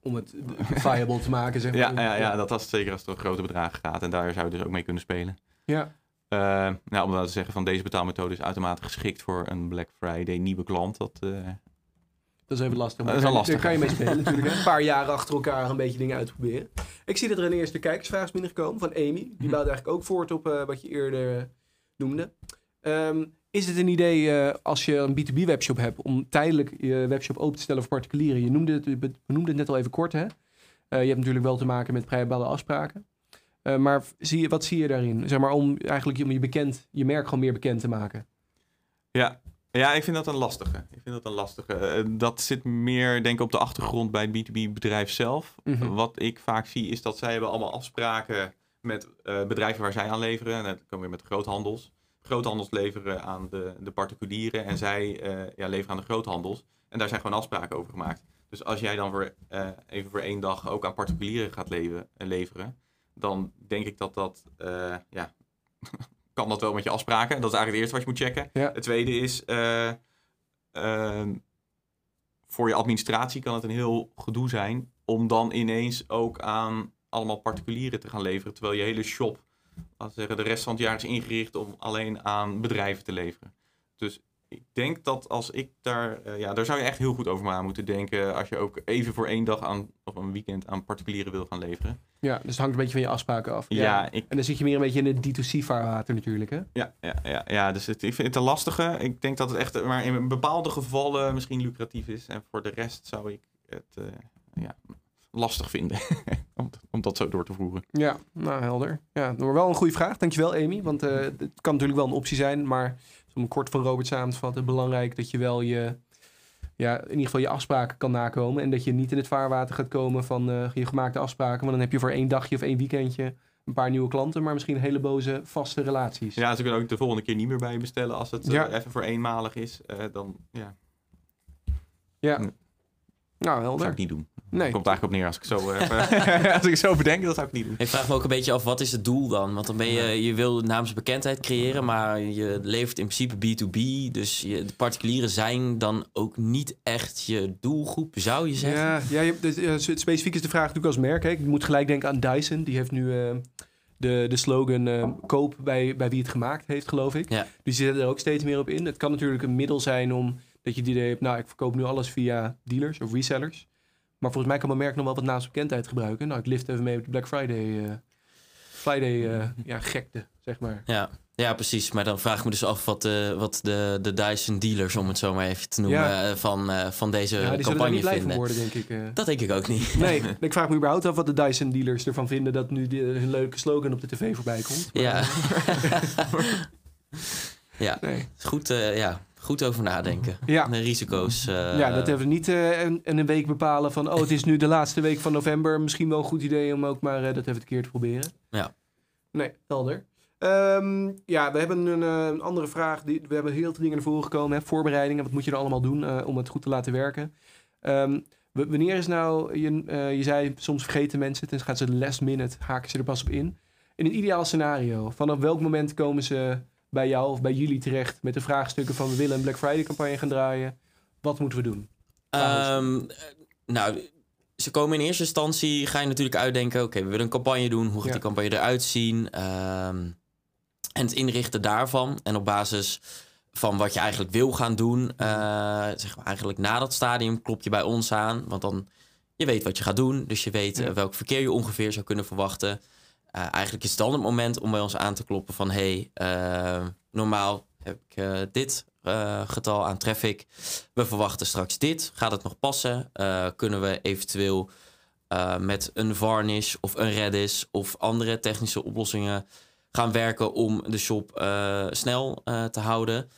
om het viable te maken, zeg maar. Ja, ja, ja, dat was zeker als het om grote bedragen gaat. En daar zou je dus ook mee kunnen spelen. Ja. Uh, nou, om nou te zeggen, van deze betaalmethode is uitermate geschikt voor een Black Friday nieuwe klant. Dat, uh... dat is even lastig. Maar dat is al lastig. Daar kan je mee spelen natuurlijk. Hè? Een paar jaren achter elkaar een beetje dingen uitproberen. Ik zie dat er een eerste kijkersvraag is binnengekomen van Amy. Die hm. bouwt eigenlijk ook voort op uh, wat je eerder noemde. Um, Is het een idee uh, als je een B twee B webshop hebt om tijdelijk je webshop open te stellen voor particulieren? Je noemde het, we noemden het net al even kort, hè? Uh, je hebt natuurlijk wel te maken met prijbare afspraken. Uh, maar zie je, wat zie je daarin? Zeg maar om eigenlijk om je, bekend, je merk gewoon meer bekend te maken. Ja, ja ik vind dat een lastige. Ik vind dat een lastige. Uh, dat zit meer denk ik op de achtergrond bij het B twee B bedrijf zelf. Mm-hmm. uh, wat ik vaak zie is dat zij hebben allemaal afspraken met uh, bedrijven waar zij aan leveren. En dan komen we weer met groothandels. Groothandels leveren aan de, de particulieren en zij uh, ja, leveren aan de groothandels. En daar zijn gewoon afspraken over gemaakt. Dus als jij dan voor, uh, even voor één dag ook aan particulieren gaat leven, uh, leveren, dan denk ik dat dat, uh, ja, kan dat wel met je afspraken. Dat is eigenlijk het eerste wat je moet checken. Ja. Het tweede is, uh, uh, voor je administratie kan het een heel gedoe zijn om dan ineens ook aan allemaal particulieren te gaan leveren, terwijl je hele shop zeggen, de rest van het jaar is ingericht om alleen aan bedrijven te leveren. Dus ik denk dat als ik daar... Uh, ja, daar zou je echt heel goed over na moeten denken als je ook even voor één dag aan, of een weekend aan particulieren wil gaan leveren. Ja, dus het hangt een beetje van je afspraken af. Ja, ja. Ik, en dan zit je meer een beetje in het D twee C-vaarwater natuurlijk, hè? Ja, ja, ja, ja dus het, ik vind het een lastige. Ik denk dat het echt maar in bepaalde gevallen misschien lucratief is. En voor de rest zou ik het uh, ja, lastig vinden. Om, om dat zo door te voeren. Ja, nou helder. Ja, maar wel een goede vraag. Dankjewel Amy. Want uh, het kan natuurlijk wel een optie zijn. Maar om kort van Robert samen te vatten. Belangrijk dat je wel je, ja, in ieder geval je afspraken kan nakomen. En dat je niet in het vaarwater gaat komen van uh, je gemaakte afspraken. Want dan heb je voor één dagje of één weekendje een paar nieuwe klanten. Maar misschien hele boze vaste relaties. Ja, ze kunnen ook de volgende keer niet meer bij je bestellen. Als het uh, ja. even voor eenmalig is. Uh, dan ja. Ja. Hm. Nou, helder. Dat zou ik niet doen. Nee. Komt eigenlijk op neer als ik zo, euh, als ik zo bedenk, dat zou ik niet doen. Ik vraag me ook een beetje af, wat is het doel dan? Want dan ben je, je wil naamsbekendheid creëren, maar je levert in principe B twee B. Dus je, de particulieren zijn dan ook niet echt je doelgroep, zou je zeggen? Ja, ja je, de, uh, specifiek is de vraag natuurlijk als merk. Hè. Ik moet gelijk denken aan Dyson. Die heeft nu uh, de, de slogan uh, koop bij, bij wie het gemaakt heeft, geloof ik. Ja. Dus die zit er ook steeds meer op in. Het kan natuurlijk een middel zijn om dat je het idee hebt, nou, ik verkoop nu alles via dealers of resellers. Maar volgens mij kan mijn merk nog wel wat naamsbekendheid gebruiken. Nou, ik lift even mee op de Black Friday, uh, Friday uh, ja, gekte, zeg maar. Ja, ja, precies. Maar dan vraag ik me dus af wat, uh, wat de, de Dyson dealers, om het zo maar even te noemen, ja. van, uh, van deze ja, die campagne niet vinden. Worden, denk ik. Uh. Dat denk ik ook niet. Nee, ik vraag me überhaupt af wat de Dyson dealers ervan vinden dat nu hun leuke slogan op de tv voorbij komt. Maar ja, ja. Nee. Goed, uh, ja. Goed over nadenken. Ja. De risico's. Uh, ja, dat hebben we niet uh, in, in een week bepalen van... oh, het is nu de laatste week van november. Misschien wel een goed idee om ook maar uh, dat even een keer te proberen. Ja. Nee, helder. Um, ja, we hebben een, uh, een andere vraag. Die, we hebben heel veel dingen naar voren gekomen. Hè? Voorbereidingen, wat moet je er allemaal doen uh, om het goed te laten werken? Um, wanneer is nou... Je, uh, je zei, soms vergeten mensen het en gaan ze last minute, haken ze er pas op in. In een ideaal scenario, vanaf welk moment komen ze... bij jou of bij jullie terecht met de vraagstukken van... we willen een Black Friday campagne gaan draaien. Wat moeten we doen? Um, nou, ze komen in eerste instantie... ga je natuurlijk uitdenken... oké, okay, we willen een campagne doen. Hoe gaat ja. die campagne eruit zien? Um, en het inrichten daarvan. En op basis van wat je eigenlijk wil gaan doen... Uh, zeg maar eigenlijk na dat stadium klop je bij ons aan. Want dan, je weet wat je gaat doen. Dus je weet ja. welk verkeer je ongeveer zou kunnen verwachten... Uh, eigenlijk is het dan het moment om bij ons aan te kloppen van... hey, uh, normaal heb ik uh, dit uh, getal aan traffic. We verwachten straks dit. Gaat het nog passen? Uh, kunnen we eventueel uh, met een Varnish of een Redis... of andere technische oplossingen gaan werken om de shop uh, snel uh, te houden?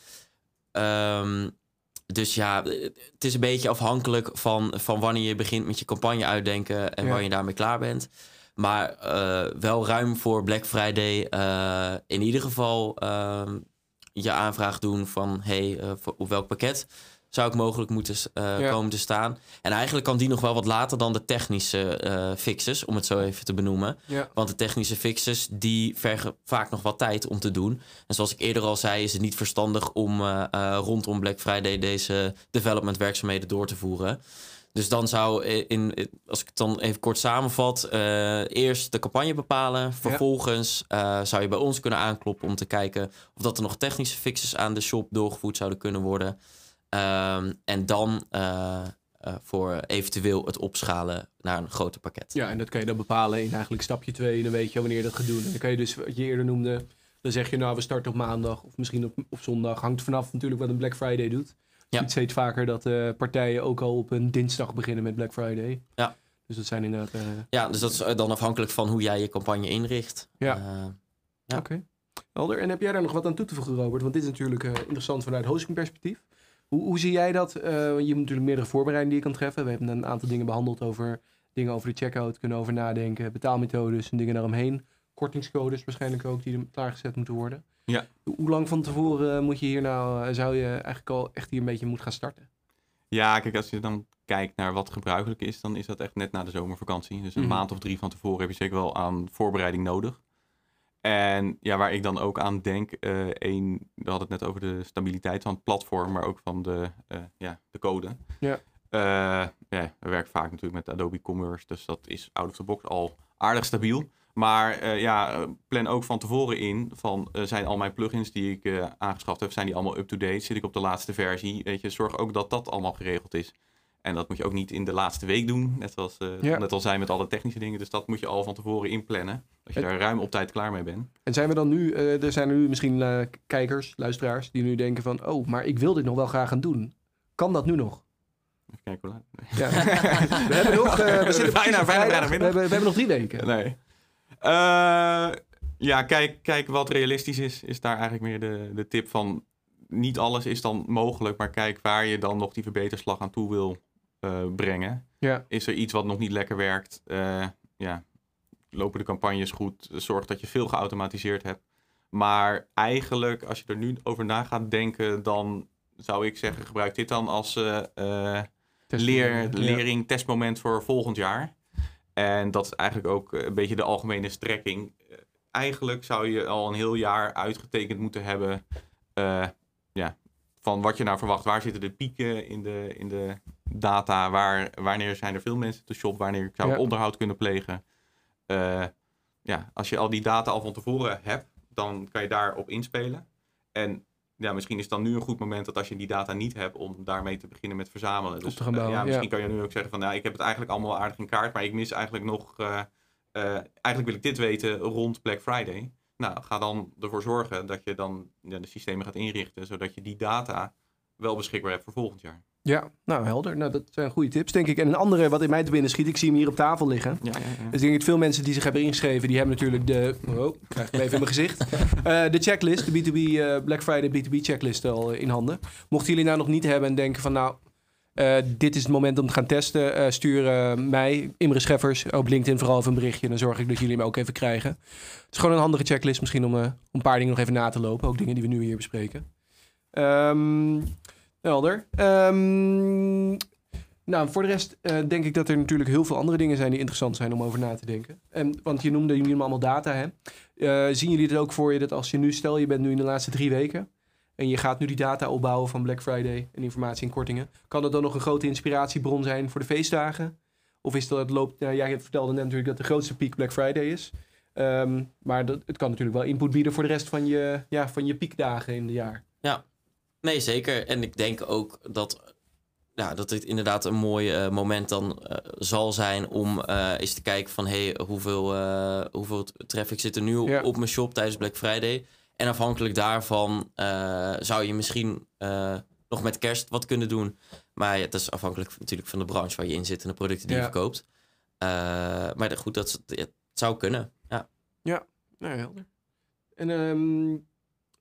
Um, dus ja, het is een beetje afhankelijk van, van wanneer je begint met je campagne uitdenken... en ja. wanneer je daarmee klaar bent... Maar uh, wel ruim voor Black Friday uh, in ieder geval uh, je aanvraag doen van... hey, uh, voor, op welk pakket zou ik mogelijk moeten uh, ja. komen te staan? En eigenlijk kan die nog wel wat later dan de technische uh, fixes, om het zo even te benoemen. Ja. Want de technische fixes, die vergen vaak nog wat tijd om te doen. En zoals ik eerder al zei, is het niet verstandig om uh, uh, rondom Black Friday... deze development werkzaamheden door te voeren... Dus dan zou, in, in, als ik het dan even kort samenvat, uh, eerst de campagne bepalen. Vervolgens ja. uh, zou je bij ons kunnen aankloppen om te kijken of dat er nog technische fixes aan de shop doorgevoerd zouden kunnen worden. Um, en dan uh, uh, voor eventueel het opschalen naar een groter pakket. Ja, en dat kan je dan bepalen in eigenlijk stapje twee. Dan weet je wanneer je dat gaat doen. En dan kan je dus, wat je eerder noemde, dan zeg je nou we starten op maandag of misschien op, op zondag. Hangt vanaf natuurlijk wat een Black Friday doet. Ja. Het is steeds vaker dat uh, partijen ook al op een dinsdag beginnen met Black Friday. Ja. Dus dat zijn inderdaad... Uh, ja, dus dat is dan afhankelijk van hoe jij je campagne inricht. Ja. Uh, ja. Oké. Okay. Helder. En heb jij daar nog wat aan toe te voegen, Robert? Want dit is natuurlijk uh, interessant vanuit hostingperspectief. Hoe, hoe zie jij dat? Uh, je moet natuurlijk meerdere voorbereidingen die je kan treffen. We hebben een aantal dingen behandeld over dingen over de checkout. Kunnen over nadenken. Betaalmethodes en dingen daaromheen. Kortingscodes waarschijnlijk ook die klaargezet moeten worden. Ja. Hoe lang van tevoren moet je hier nou, zou je eigenlijk al echt hier een beetje moeten gaan starten? Ja, kijk, als je dan kijkt naar wat gebruikelijk is, dan is dat echt net na de zomervakantie. Dus een mm-hmm. maand of drie van tevoren heb je zeker wel aan voorbereiding nodig. En ja, waar ik dan ook aan denk, uh, één, we hadden het net over de stabiliteit van het platform, maar ook van de, uh, ja, de code. Ja. Uh, ja, we werken vaak natuurlijk met Adobe Commerce, dus dat is out of the box al aardig stabiel. Maar uh, ja, plan ook van tevoren in van uh, zijn al mijn plugins die ik uh, aangeschaft heb, zijn die allemaal up-to-date? Zit ik op de laatste versie? Weet je, zorg ook dat dat allemaal geregeld is. En dat moet je ook niet in de laatste week doen, net zoals uh, ja. net al zei met alle technische dingen. Dus dat moet je al van tevoren inplannen, dat je en... daar ruim op tijd klaar mee bent. En zijn we dan nu, uh, er zijn er nu misschien uh, kijkers, luisteraars, die nu denken van, oh, maar ik wil dit nog wel graag gaan doen. Kan dat nu nog? Even kijken hoe laat. Ja. we hebben nog, uh, we zitten bijna, bijna, bijna, we, hebben, we hebben nog drie weken. Nee. Uh, ja, kijk, kijk wat realistisch is, is daar eigenlijk meer de, de tip van niet alles is dan mogelijk, maar kijk waar je dan nog die verbeterslag aan toe wil uh, brengen. Ja. Is er iets wat nog niet lekker werkt? Uh, ja, lopen de campagnes goed? Zorg dat je veel geautomatiseerd hebt. Maar eigenlijk, als je er nu over na gaat denken, dan zou ik zeggen, gebruik dit dan als uh, uh, leer, lering, ja. testmoment voor volgend jaar. En dat is eigenlijk ook een beetje de algemene strekking. Eigenlijk zou je al een heel jaar uitgetekend moeten hebben uh, ja, van wat je nou verwacht. Waar zitten de pieken in de, in de data? Waar, wanneer zijn er veel mensen te shop? Wanneer zou ik ja. onderhoud kunnen plegen? Uh, ja, als je al die data al van tevoren hebt, dan kan je daarop inspelen. En ja, misschien is het dan nu een goed moment dat als je die data niet hebt om daarmee te beginnen met verzamelen. Dus uh, ja, misschien ja. kan je nu ook zeggen van nou, ik heb het eigenlijk allemaal aardig in kaart, maar ik mis eigenlijk nog, uh, uh, eigenlijk wil ik dit weten rond Black Friday. Nou, ga dan ervoor zorgen dat je dan ja, de systemen gaat inrichten, zodat je die data wel beschikbaar hebt voor volgend jaar. Ja, nou helder. Nou, dat zijn goede tips, denk ik. En een andere wat in mij te binnen schiet, ik zie hem hier op tafel liggen. Ja, ja, ja. Dus denk ik, veel mensen die zich hebben ingeschreven, die hebben natuurlijk de... Oh, ik krijg hem even in mijn gezicht. Uh, de checklist, de B twee B uh, Black Friday B twee B checklist al in handen. Mochten jullie nou nog niet hebben en denken van nou, uh, dit is het moment om te gaan testen, uh, stuur uh, mij, Imre Scheffers, op LinkedIn vooral even een berichtje. Dan zorg ik dat jullie hem ook even krijgen. Het is gewoon een handige checklist misschien om uh, een paar dingen nog even na te lopen. Ook dingen die we nu hier bespreken. Ehm... Um, Helder. Um, nou, voor de rest uh, denk ik dat er natuurlijk heel veel andere dingen zijn die interessant zijn om over na te denken. En, want je noemde jullie allemaal data, hè? Uh, zien jullie het ook voor je dat als je nu, stel je bent nu in de laatste drie weken en je gaat nu die data opbouwen van Black Friday en informatie en kortingen. Kan dat dan nog een grote inspiratiebron zijn voor de feestdagen? Of is dat het loopt, nou, jij vertelde net natuurlijk dat de grootste piek Black Friday is. Um, maar dat, het kan natuurlijk wel input bieden voor de rest van je, ja, van je piekdagen in het jaar. Ja. Nee, zeker. En ik denk ook dat, ja, dat dit inderdaad een mooi uh, moment dan uh, zal zijn om uh, eens te kijken van hey, hoeveel, uh, hoeveel traffic zit er nu op, ja. op mijn shop tijdens Black Friday. En afhankelijk daarvan uh, zou je misschien uh, nog met kerst wat kunnen doen. Maar ja, dat is afhankelijk natuurlijk van de branche waar je in zit en de producten die ja. je verkoopt. Uh, maar goed, dat het zou kunnen. Ja, ja. Nou, helder. En... Um...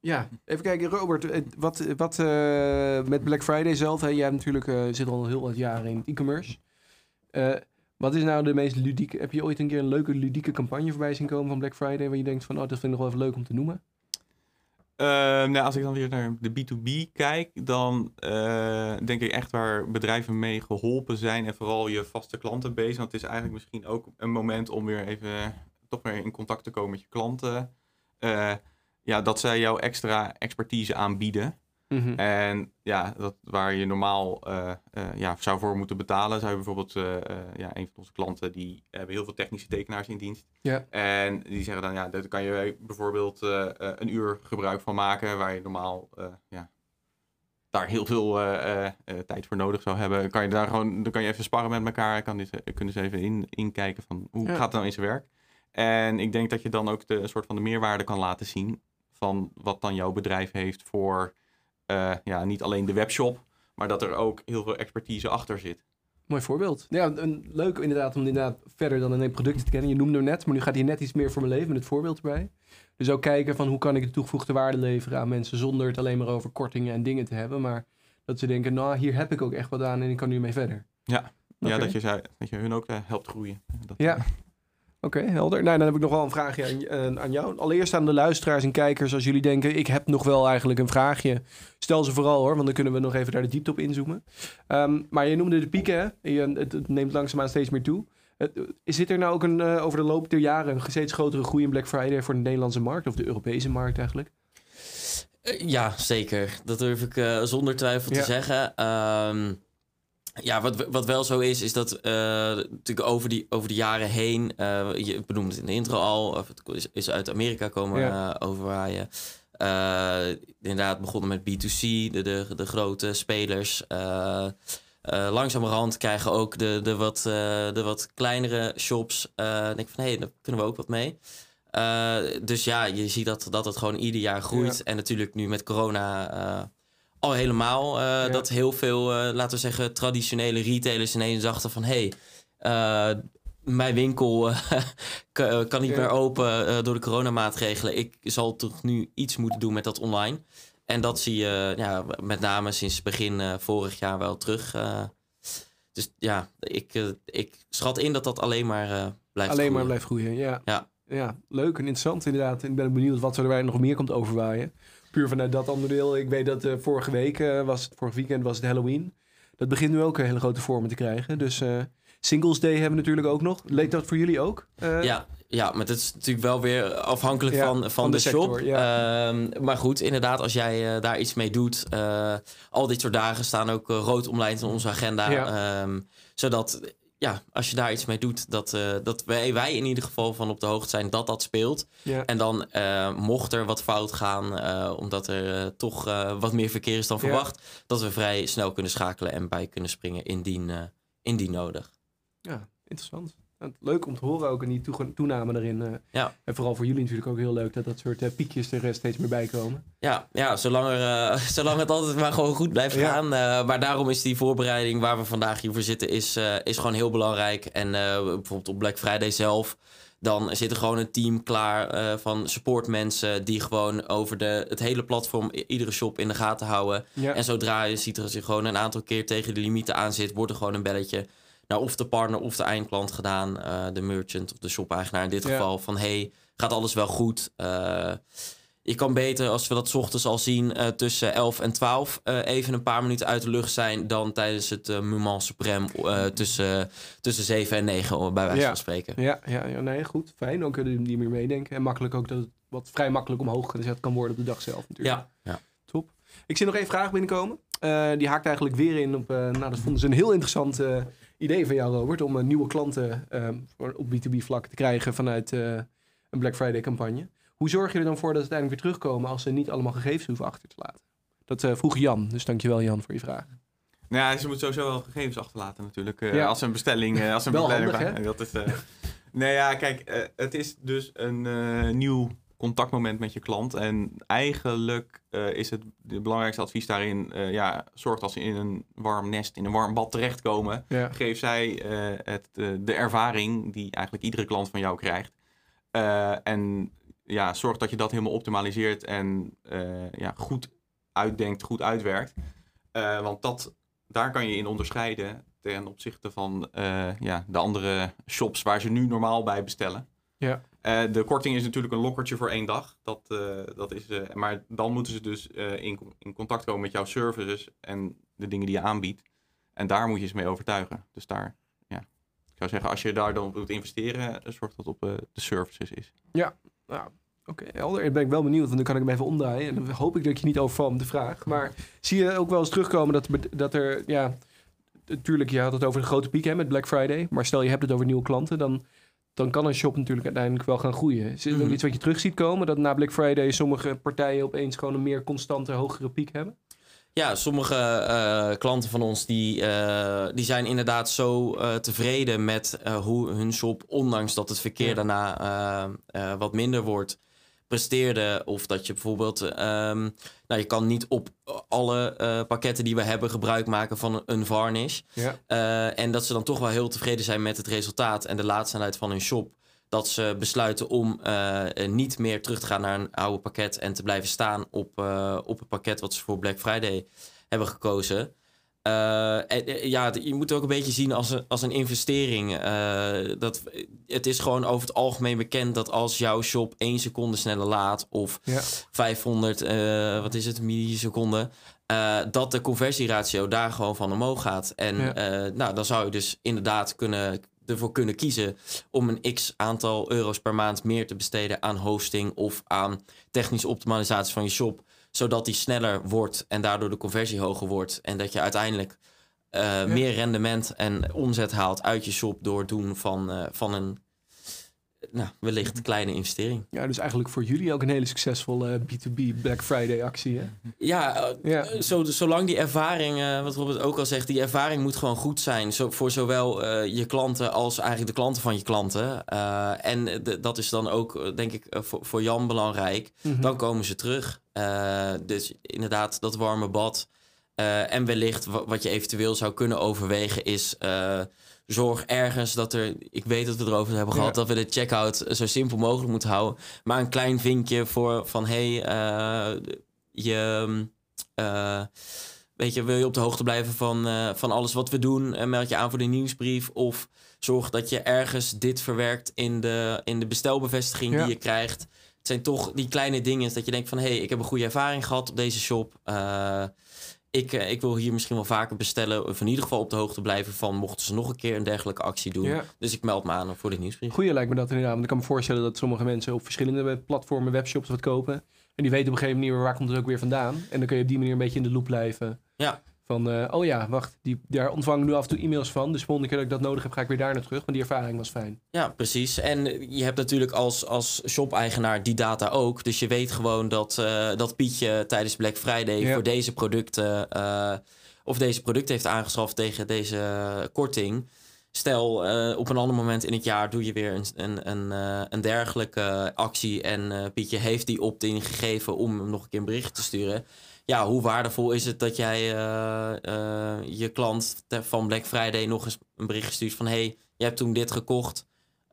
Ja, even kijken, Robert, wat, wat uh, met Black Friday zelf, hè, jij hebt natuurlijk, uh, zit al heel wat jaren in e-commerce. Uh, wat is nou de meest ludieke, heb je ooit een keer een leuke ludieke campagne voorbij zien komen van Black Friday, waar je denkt van, oh, dat vind ik nog wel even leuk om te noemen? Uh, nou, als ik dan weer naar de B twee B kijk, dan uh, denk ik echt waar bedrijven mee geholpen zijn en vooral je vaste klantenbase, want het is eigenlijk misschien ook een moment om weer even toch weer in contact te komen met je klanten. Uh, Ja, dat zij jou extra expertise aanbieden. Mm-hmm. En ja, dat waar je normaal uh, uh, ja, zou voor moeten betalen, zou je bijvoorbeeld uh, uh, ja, een van onze klanten, die hebben heel veel technische tekenaars in dienst. Ja. En die zeggen dan, ja, daar kan je bijvoorbeeld uh, een uur gebruik van maken, waar je normaal uh, ja, daar heel veel uh, uh, uh, tijd voor nodig zou hebben. Kan je daar gewoon, dan kan je even sparren met elkaar, kan dit, kunnen ze even in, inkijken van hoe ja. gaat het nou in zijn werk. En ik denk dat je dan ook de, een soort van de meerwaarde kan laten zien van wat dan jouw bedrijf heeft voor uh, ja, niet alleen de webshop, maar dat er ook heel veel expertise achter zit. Mooi voorbeeld. Ja, een, leuk inderdaad om inderdaad verder dan alleen producten te kennen. Je noemde hem net, maar nu gaat hij net iets meer voor mijn leven met het voorbeeld erbij. Dus ook kijken van hoe kan ik de toegevoegde waarde leveren aan mensen zonder het alleen maar over kortingen en dingen te hebben. Maar dat ze denken, nou hier heb ik ook echt wat aan en ik kan nu mee verder. Ja, okay. Ja dat, je zei, dat je hun ook uh, helpt groeien. Dat, ja. Oké, okay, helder. Nou, dan heb ik nog wel een vraagje aan, aan jou. Allereerst aan de luisteraars en kijkers. Als jullie denken, ik heb nog wel eigenlijk een vraagje. Stel ze vooral hoor, want dan kunnen we nog even daar de diepte op inzoomen. Um, maar je noemde de pieken, hè? Je, het, het neemt langzaamaan steeds meer toe. Uh, zit er nou ook een, uh, over de loop der jaren een steeds grotere groei in Black Friday voor de Nederlandse markt? Of de Europese markt eigenlijk? Uh, ja, zeker. Dat durf ik uh, zonder twijfel ja. te zeggen. Um... Ja, wat, wat wel zo is, is dat uh, natuurlijk over, die, over de jaren heen, uh, je benoemde het in de intro al, of het is, is uit Amerika komen ja. uh, overwaaien. Uh, inderdaad begonnen met B twee C, de, de, de grote spelers. Uh, uh, langzamerhand krijgen ook de, de, wat, uh, de wat kleinere shops, uh, denk van hé, hey, daar kunnen we ook wat mee. Uh, dus ja, je ziet dat, dat het gewoon ieder jaar groeit. Ja. En natuurlijk nu met corona... Uh, Al helemaal uh, ja. dat heel veel, uh, laten we zeggen, traditionele retailers ineens dachten van... hé, hey, uh, mijn winkel uh, kan, kan niet ja. meer open uh, door de coronamaatregelen. Ik zal toch nu iets moeten doen met dat online. En dat zie je uh, ja, met name sinds begin uh, vorig jaar wel terug. Uh, dus ja, ik, uh, ik schat in dat dat alleen maar uh, blijft alleen groeien. Alleen maar blijft groeien, ja. ja. Ja, leuk en interessant inderdaad. Ik ben benieuwd wat er nog meer komt overwaaien. Puur vanuit dat onderdeel. Ik weet dat uh, vorige week, uh, was, vorig weekend was het Halloween. Dat begint nu ook een hele grote vormen te krijgen. Dus uh, Singles Day hebben we natuurlijk ook nog. Leek dat voor jullie ook? Uh, ja, ja, maar dat is natuurlijk wel weer afhankelijk ja, van, van, van de, de sector, shop. Ja. Um, maar goed, inderdaad, als jij uh, daar iets mee doet. Uh, al dit soort dagen staan ook uh, rood omlijnd in onze agenda. Ja. Um, zodat, ja, als je daar iets mee doet, dat, uh, dat wij, wij in ieder geval van op de hoogte zijn dat dat speelt. Ja. En dan uh, mocht er wat fout gaan, uh, omdat er uh, toch uh, wat meer verkeer is dan ja. verwacht, dat we vrij snel kunnen schakelen en bij kunnen springen indien, uh, indien nodig. Ja, interessant. Leuk om te horen ook en die toename erin. Uh, ja. En vooral voor jullie natuurlijk ook heel leuk dat dat soort uh, piekjes er steeds meer bij komen. Ja, ja zolang, er, uh, zolang het altijd maar gewoon goed blijft ja. gaan. Uh, maar daarom is die voorbereiding waar we vandaag hier voor zitten is, uh, is gewoon heel belangrijk. En uh, bijvoorbeeld op Black Friday zelf, dan zit er gewoon een team klaar uh, van supportmensen die gewoon over de, het hele platform i- iedere shop in de gaten houden. Ja. En zodra je ziet dat je gewoon een aantal keer tegen de limieten aan zit, wordt er gewoon een belletje. Nou, of de partner of de eindklant gedaan, uh, de merchant of de shop-eigenaar in dit ja. geval. Van, hé, hey, gaat alles wel goed? Uh, je kan beter, als we dat 's ochtends al zien, uh, tussen elf en twaalf uh, even een paar minuten uit de lucht zijn... dan tijdens het uh, moment suprême uh, tussen, tussen zeven en negen, bij wijze ja. van spreken. Ja, ja, ja, nee, goed, fijn. Dan kunnen jullie meer meedenken. En makkelijk ook dat het wat vrij makkelijk omhoog gezet kan worden op de dag zelf natuurlijk. Ja, ja. Top. Ik zie nog één vraag binnenkomen. Uh, die haakt eigenlijk weer in op... Uh, nou, dat vonden ze een heel interessant... Uh, idee van jou, Robert, om nieuwe klanten um, op B twee B-vlak te krijgen vanuit uh, een Black Friday-campagne. Hoe zorg je er dan voor dat ze uiteindelijk weer terugkomen als ze niet allemaal gegevens hoeven achter te laten? Dat uh, vroeg Jan, dus dankjewel Jan voor je vraag. Nou ja, ze moeten sowieso wel gegevens achterlaten natuurlijk. Uh, ja. Als ze een bestelling... Uh, als een wel bestelling handig, vragen, dat is, uh, nou ja, kijk, uh, het is dus een uh, nieuw contactmoment met je klant. En eigenlijk uh, is het, het belangrijkste advies daarin... Uh, ja, zorg dat ze in een warm nest, in een warm bad terechtkomen. Ja. Geef zij uh, het, uh, de ervaring die eigenlijk iedere klant van jou krijgt. Uh, en ja, zorg dat je dat helemaal optimaliseert en uh, ja, goed uitdenkt, goed uitwerkt. Uh, want dat, daar kan je in onderscheiden ten opzichte van uh, ja, de andere shops waar ze nu normaal bij bestellen. Ja. Uh, de korting is natuurlijk een lokkertje voor één dag. Dat, uh, dat is, uh, maar dan moeten ze dus uh, in, in contact komen met jouw services en de dingen die je aanbiedt. En daar moet je ze mee overtuigen. Dus daar, ja, ik zou zeggen, als je daar dan wilt investeren, zorg dat het op uh, de services is. Ja, nou, Oké, okay, helder. Ben ik wel benieuwd, want dan kan ik hem even omdraaien. En dan hoop ik dat ik je niet overvalm, de vraag. Maar zie je ook wel eens terugkomen dat, dat er... ja, natuurlijk, je had het over de grote piek hè, met Black Friday. Maar stel je hebt het over nieuwe klanten, dan, dan kan een shop natuurlijk uiteindelijk wel gaan groeien. Is het ook iets wat je terug ziet komen? Dat na Black Friday sommige partijen opeens gewoon een meer constante, hogere piek hebben? Ja, sommige uh, klanten van ons die, uh, die zijn inderdaad zo uh, tevreden met uh, hoe hun shop, ondanks dat het verkeer ja. daarna uh, uh, wat minder wordt, presteerde. Of dat je bijvoorbeeld, um, nou je kan niet op alle uh, pakketten die we hebben gebruik maken van een varnish. Ja. Uh, en dat ze dan toch wel heel tevreden zijn met het resultaat en de laadsnelheid van hun shop. Dat ze besluiten om uh, niet meer terug te gaan naar een oude pakket en te blijven staan op, uh, op het pakket wat ze voor Black Friday hebben gekozen. Uh, en, ja, je moet het ook een beetje zien als een, als een investering. Uh, dat, het is gewoon over het algemeen bekend dat als jouw shop één seconde sneller laat of ja. vijfhonderd, uh, wat is het, milliseconden, uh, dat de conversieratio daar gewoon van omhoog gaat. En ja. uh, nou, dan zou je dus inderdaad kunnen... ervoor kunnen kiezen om een x aantal euro's per maand meer te besteden aan hosting of aan technische optimalisatie van je shop, zodat die sneller wordt en daardoor de conversie hoger wordt en dat je uiteindelijk uh, ja. meer rendement en omzet haalt uit je shop door doen van, uh, van een nou, wellicht kleine investering. Ja, dus eigenlijk voor jullie ook een hele succesvolle B twee B Black Friday actie, hè? Ja, uh, ja. Zo, zolang die ervaring, uh, wat Robert ook al zegt, die ervaring moet gewoon goed zijn. Zo, voor zowel uh, je klanten als eigenlijk de klanten van je klanten. Uh, en de, dat is dan ook, denk ik, uh, voor, voor Jan belangrijk. Mm-hmm. Dan komen ze terug. Uh, dus inderdaad, dat warme bad. Uh, en wellicht, w- wat je eventueel zou kunnen overwegen is... Uh, zorg ergens dat er, ik weet dat we erover hebben gehad... Ja. dat we de checkout zo simpel mogelijk moeten houden. Maar een klein vinkje voor van... hé, hey, uh, je, uh, weet je, wil je op de hoogte blijven van, uh, van alles wat we doen? En meld je aan voor de nieuwsbrief. Of zorg dat je ergens dit verwerkt in de, in de bestelbevestiging ja. die je krijgt. Het zijn toch die kleine dingen dat je denkt van... hé, hey, ik heb een goede ervaring gehad op deze shop... Uh, Ik, ik wil hier misschien wel vaker bestellen... of in ieder geval op de hoogte blijven van... mochten ze nog een keer een dergelijke actie doen. Ja. Dus ik meld me aan voor dit nieuwsbrief. Goeie lijkt me dat inderdaad. Want ik kan me voorstellen dat sommige mensen... op verschillende platformen, webshops wat kopen. En die weten op een gegeven manier waar komt het ook weer vandaan. En dan kun je op die manier een beetje in de loop blijven. Ja. Van, uh, oh ja, wacht, die, daar ontvang ik nu af en toe e-mails van. Dus de volgende keer dat ik dat nodig heb, ga ik weer daar naar terug. Want die ervaring was fijn. Ja, precies. En je hebt natuurlijk als, als shop-eigenaar die data ook. Dus je weet gewoon dat, uh, dat Pietje tijdens Black Friday ja. voor deze producten... Uh, of deze producten heeft aangeschaft tegen deze korting. Stel, uh, op een ander moment in het jaar doe je weer een, een, een, uh, een dergelijke actie. En uh, Pietje heeft die opt-in gegeven om hem nog een keer een bericht te sturen... Ja, hoe waardevol is het dat jij uh, uh, je klant te, van Black Friday nog eens een bericht stuurt van... hé, hey, jij hebt toen dit gekocht.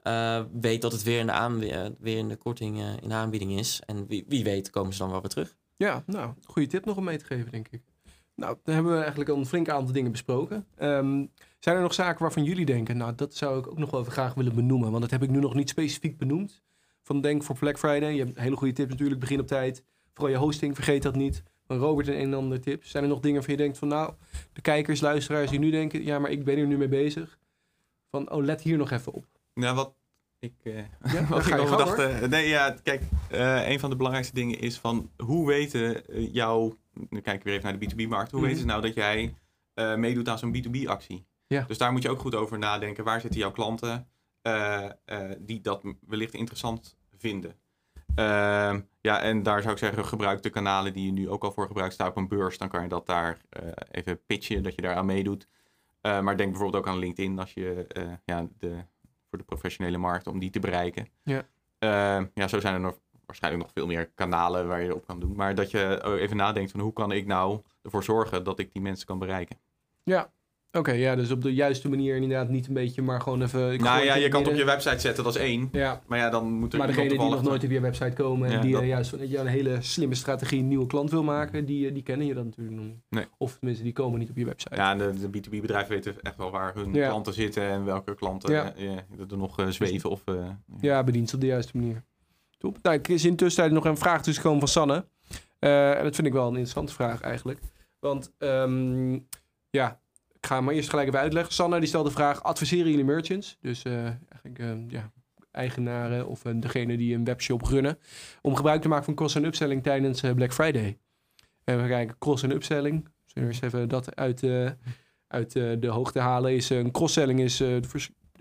Uh, weet dat het weer in de, aanb- weer in de korting uh, in de aanbieding is. En wie, wie weet komen ze dan wel weer terug. Ja, nou, goede tip nog om mee te geven, denk ik. Nou, dan hebben we eigenlijk al een flink aantal dingen besproken. Um, zijn er nog zaken waarvan jullie denken... nou, dat zou ik ook nog wel even graag willen benoemen. Want dat heb ik nu nog niet specifiek benoemd. Van denk voor Black Friday. Je hebt hele goede tips natuurlijk, begin op tijd. Vooral je hosting, vergeet dat niet. Robert en een en ander tips. Zijn er nog dingen waarvan je denkt van nou, de kijkers, luisteraars die nu denken, ja, maar ik ben hier nu mee bezig. Van, oh, let hier nog even op. Nou, wat ik uh, ja, wat ik over dacht. Uh, nee, ja, kijk, uh, een van de belangrijkste dingen is van hoe weten jouw, nu kijk ik weer even naar de B twee B-markt, hoe mm-hmm. weten ze nou dat jij uh, meedoet aan zo'n B twee B-actie? Ja. Dus daar moet je ook goed over nadenken. Waar zitten jouw klanten uh, uh, die dat wellicht interessant vinden? Uh, ja, en daar zou ik zeggen, gebruik de kanalen die je nu ook al voor gebruikt staat op een beurs. Dan kan je dat daar uh, even pitchen, dat je daar aan meedoet. Uh, maar denk bijvoorbeeld ook aan LinkedIn, als je uh, ja, de, voor de professionele markt, om die te bereiken. Ja. Uh, ja, zo zijn er nog, waarschijnlijk nog veel meer kanalen waar je op kan doen. Maar dat je even nadenkt van hoe kan ik nou ervoor zorgen dat ik die mensen kan bereiken. Ja. Oké, okay, ja, dus op de juiste manier inderdaad niet een beetje, maar gewoon even... Ik nou ja, je kan het op je website zetten, dat is één. Ja. Maar ja, dan moet er... Maar degene die nog te... nooit op je website komen en ja, die dat... juist ja, een hele slimme strategie een nieuwe klant wil maken, die, die kennen je dat natuurlijk nog niet. Nee. Of tenminste, die komen niet op je website. Ja, de, de B twee B bedrijven weten echt wel waar hun ja. klanten zitten en welke klanten ja. Ja, er nog uh, zweven of... Uh, ja, bediend ze op de juiste manier. Top. Nou, er is in tussentijd nog een vraag tussenkomen van Sanne. Uh, en dat vind ik wel een interessante vraag eigenlijk. Want, um, ja... Ik ga hem maar eerst gelijk even uitleggen. Sanne die stelde de vraag, adviseren jullie merchants? Dus uh, eigenlijk, uh, ja, eigenaren of uh, degene die een webshop runnen, om gebruik te maken van cross- en upselling tijdens uh, Black Friday. En we kijken cross- en upselling. Dus even dat uit, uh, uit uh, de hoogte halen is. Uh, een cross-selling is uh,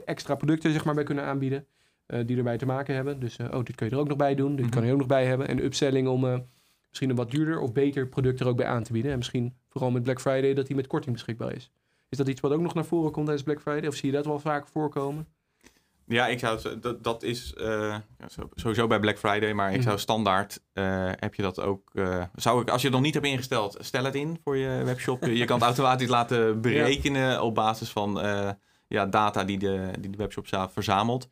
extra producten zeg maar bij kunnen aanbieden. Uh, die erbij te maken hebben. Dus uh, oh, dit kun je er ook nog bij doen. Dit mm-hmm. kan je ook nog bij hebben. En upselling om uh, misschien een wat duurder of beter product er ook bij aan te bieden. En misschien vooral met Black Friday dat die met korting beschikbaar is. Is dat iets wat ook nog naar voren komt tijdens Black Friday? Of zie je dat wel vaak voorkomen? Ja, ik zou dat, dat is uh, sowieso bij Black Friday, maar ik zou standaard uh, heb je dat ook. Uh, zou ik, als je het nog niet hebt ingesteld, stel het in voor je webshop. Je kan het automatisch laten berekenen ja. op basis van uh, ja, data die de, die de webshop verzamelt.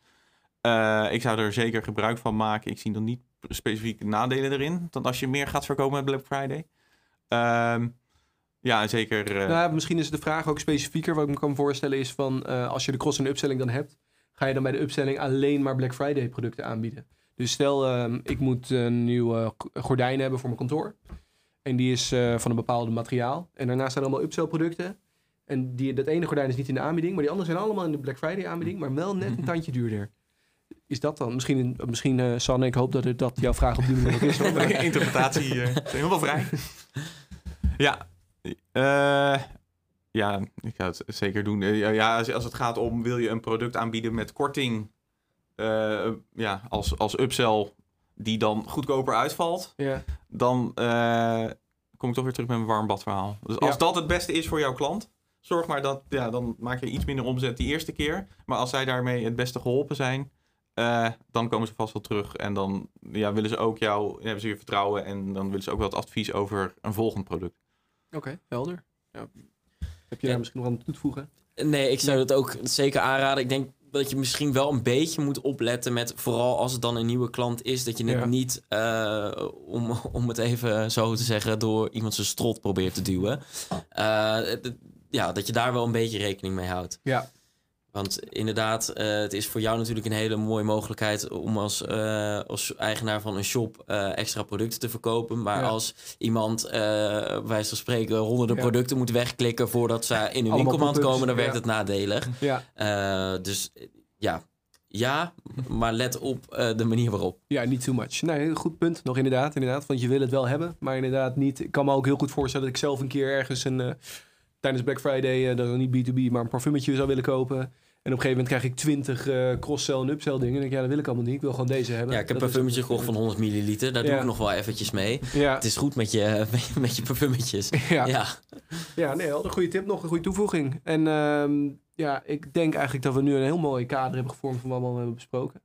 Uh, ik zou er zeker gebruik van maken. Ik zie nog niet specifieke nadelen erin dan als je meer gaat verkopen met Black Friday. Um, Ja, zeker. Uh... Nou, misschien is de vraag ook specifieker. Wat ik me kan voorstellen is van uh, als je de cross- en upselling dan hebt, ga je dan bij de upselling alleen maar Black Friday producten aanbieden. Dus stel, uh, ik moet een nieuwe gordijn hebben voor mijn kantoor. En die is uh, van een bepaald materiaal. En daarnaast zijn er allemaal upsell producten. En die, dat ene gordijn is niet in de aanbieding, maar die anderen zijn allemaal in de Black Friday aanbieding, maar wel net een tandje duurder. Is dat dan? Misschien, misschien uh, Sanne, ik hoop dat, het, dat jouw vraag op die manier ook is. Interpretatie hier. Uh, helemaal vrij. Ja. Uh, ja, ik ga het zeker doen. Uh, ja, als, als het gaat om, wil je een product aanbieden met korting uh, ja, als, als upsell die dan goedkoper uitvalt, ja. dan uh, kom ik toch weer terug met mijn warmbadverhaal. Dus als ja. dat het beste is voor jouw klant, zorg maar dat, ja, dan maak je iets minder omzet die eerste keer. Maar als zij daarmee het beste geholpen zijn, uh, dan komen ze vast wel terug. En dan ja, willen ze ook jou, dan hebben ze je vertrouwen en dan willen ze ook wel het advies over een volgend product. Oké, okay, helder. Ja. Heb je daar ja. misschien nog aan toe te voegen? Nee, ik zou nee. dat ook zeker aanraden. Ik denk dat je misschien wel een beetje moet opletten met, vooral als het dan een nieuwe klant is, dat je het ja. niet, uh, om, om het even zo te zeggen, door iemand zijn strot probeert te duwen. Uh, d- ja, dat je daar wel een beetje rekening mee houdt. Ja. Want inderdaad, uh, het is voor jou natuurlijk een hele mooie mogelijkheid om als, uh, als eigenaar van een shop uh, extra producten te verkopen. Maar ja. als iemand, uh, bij wijze van spreken, honderden ja. producten moet wegklikken voordat ze in hun winkelmand komen, dan werkt ja. het nadelig. Ja. Uh, dus ja. ja, maar let op uh, de manier waarop. Ja, niet too much. Nee, goed punt. Nog inderdaad, inderdaad, want je wil het wel hebben, maar inderdaad niet. Ik kan me ook heel goed voorstellen dat ik zelf een keer ergens een... Uh, tijdens Black Friday, uh, dat is niet B twee B, maar een parfummetje zou willen kopen. En op een gegeven moment krijg ik twintig uh, cross-sell en upsell dingen. En ik denk, ja, dat wil ik allemaal niet. Ik wil gewoon deze hebben. Ja, ik heb een parfummetje gekocht van honderd milliliter. Daar ja. doe ik nog wel eventjes mee. Ja. Het is goed met je, met je parfummetjes. Ja, ja. ja nee, wel een goede tip. Nog een goede toevoeging. En um, ja, ik denk eigenlijk dat we nu een heel mooi kader hebben gevormd van wat we allemaal hebben besproken.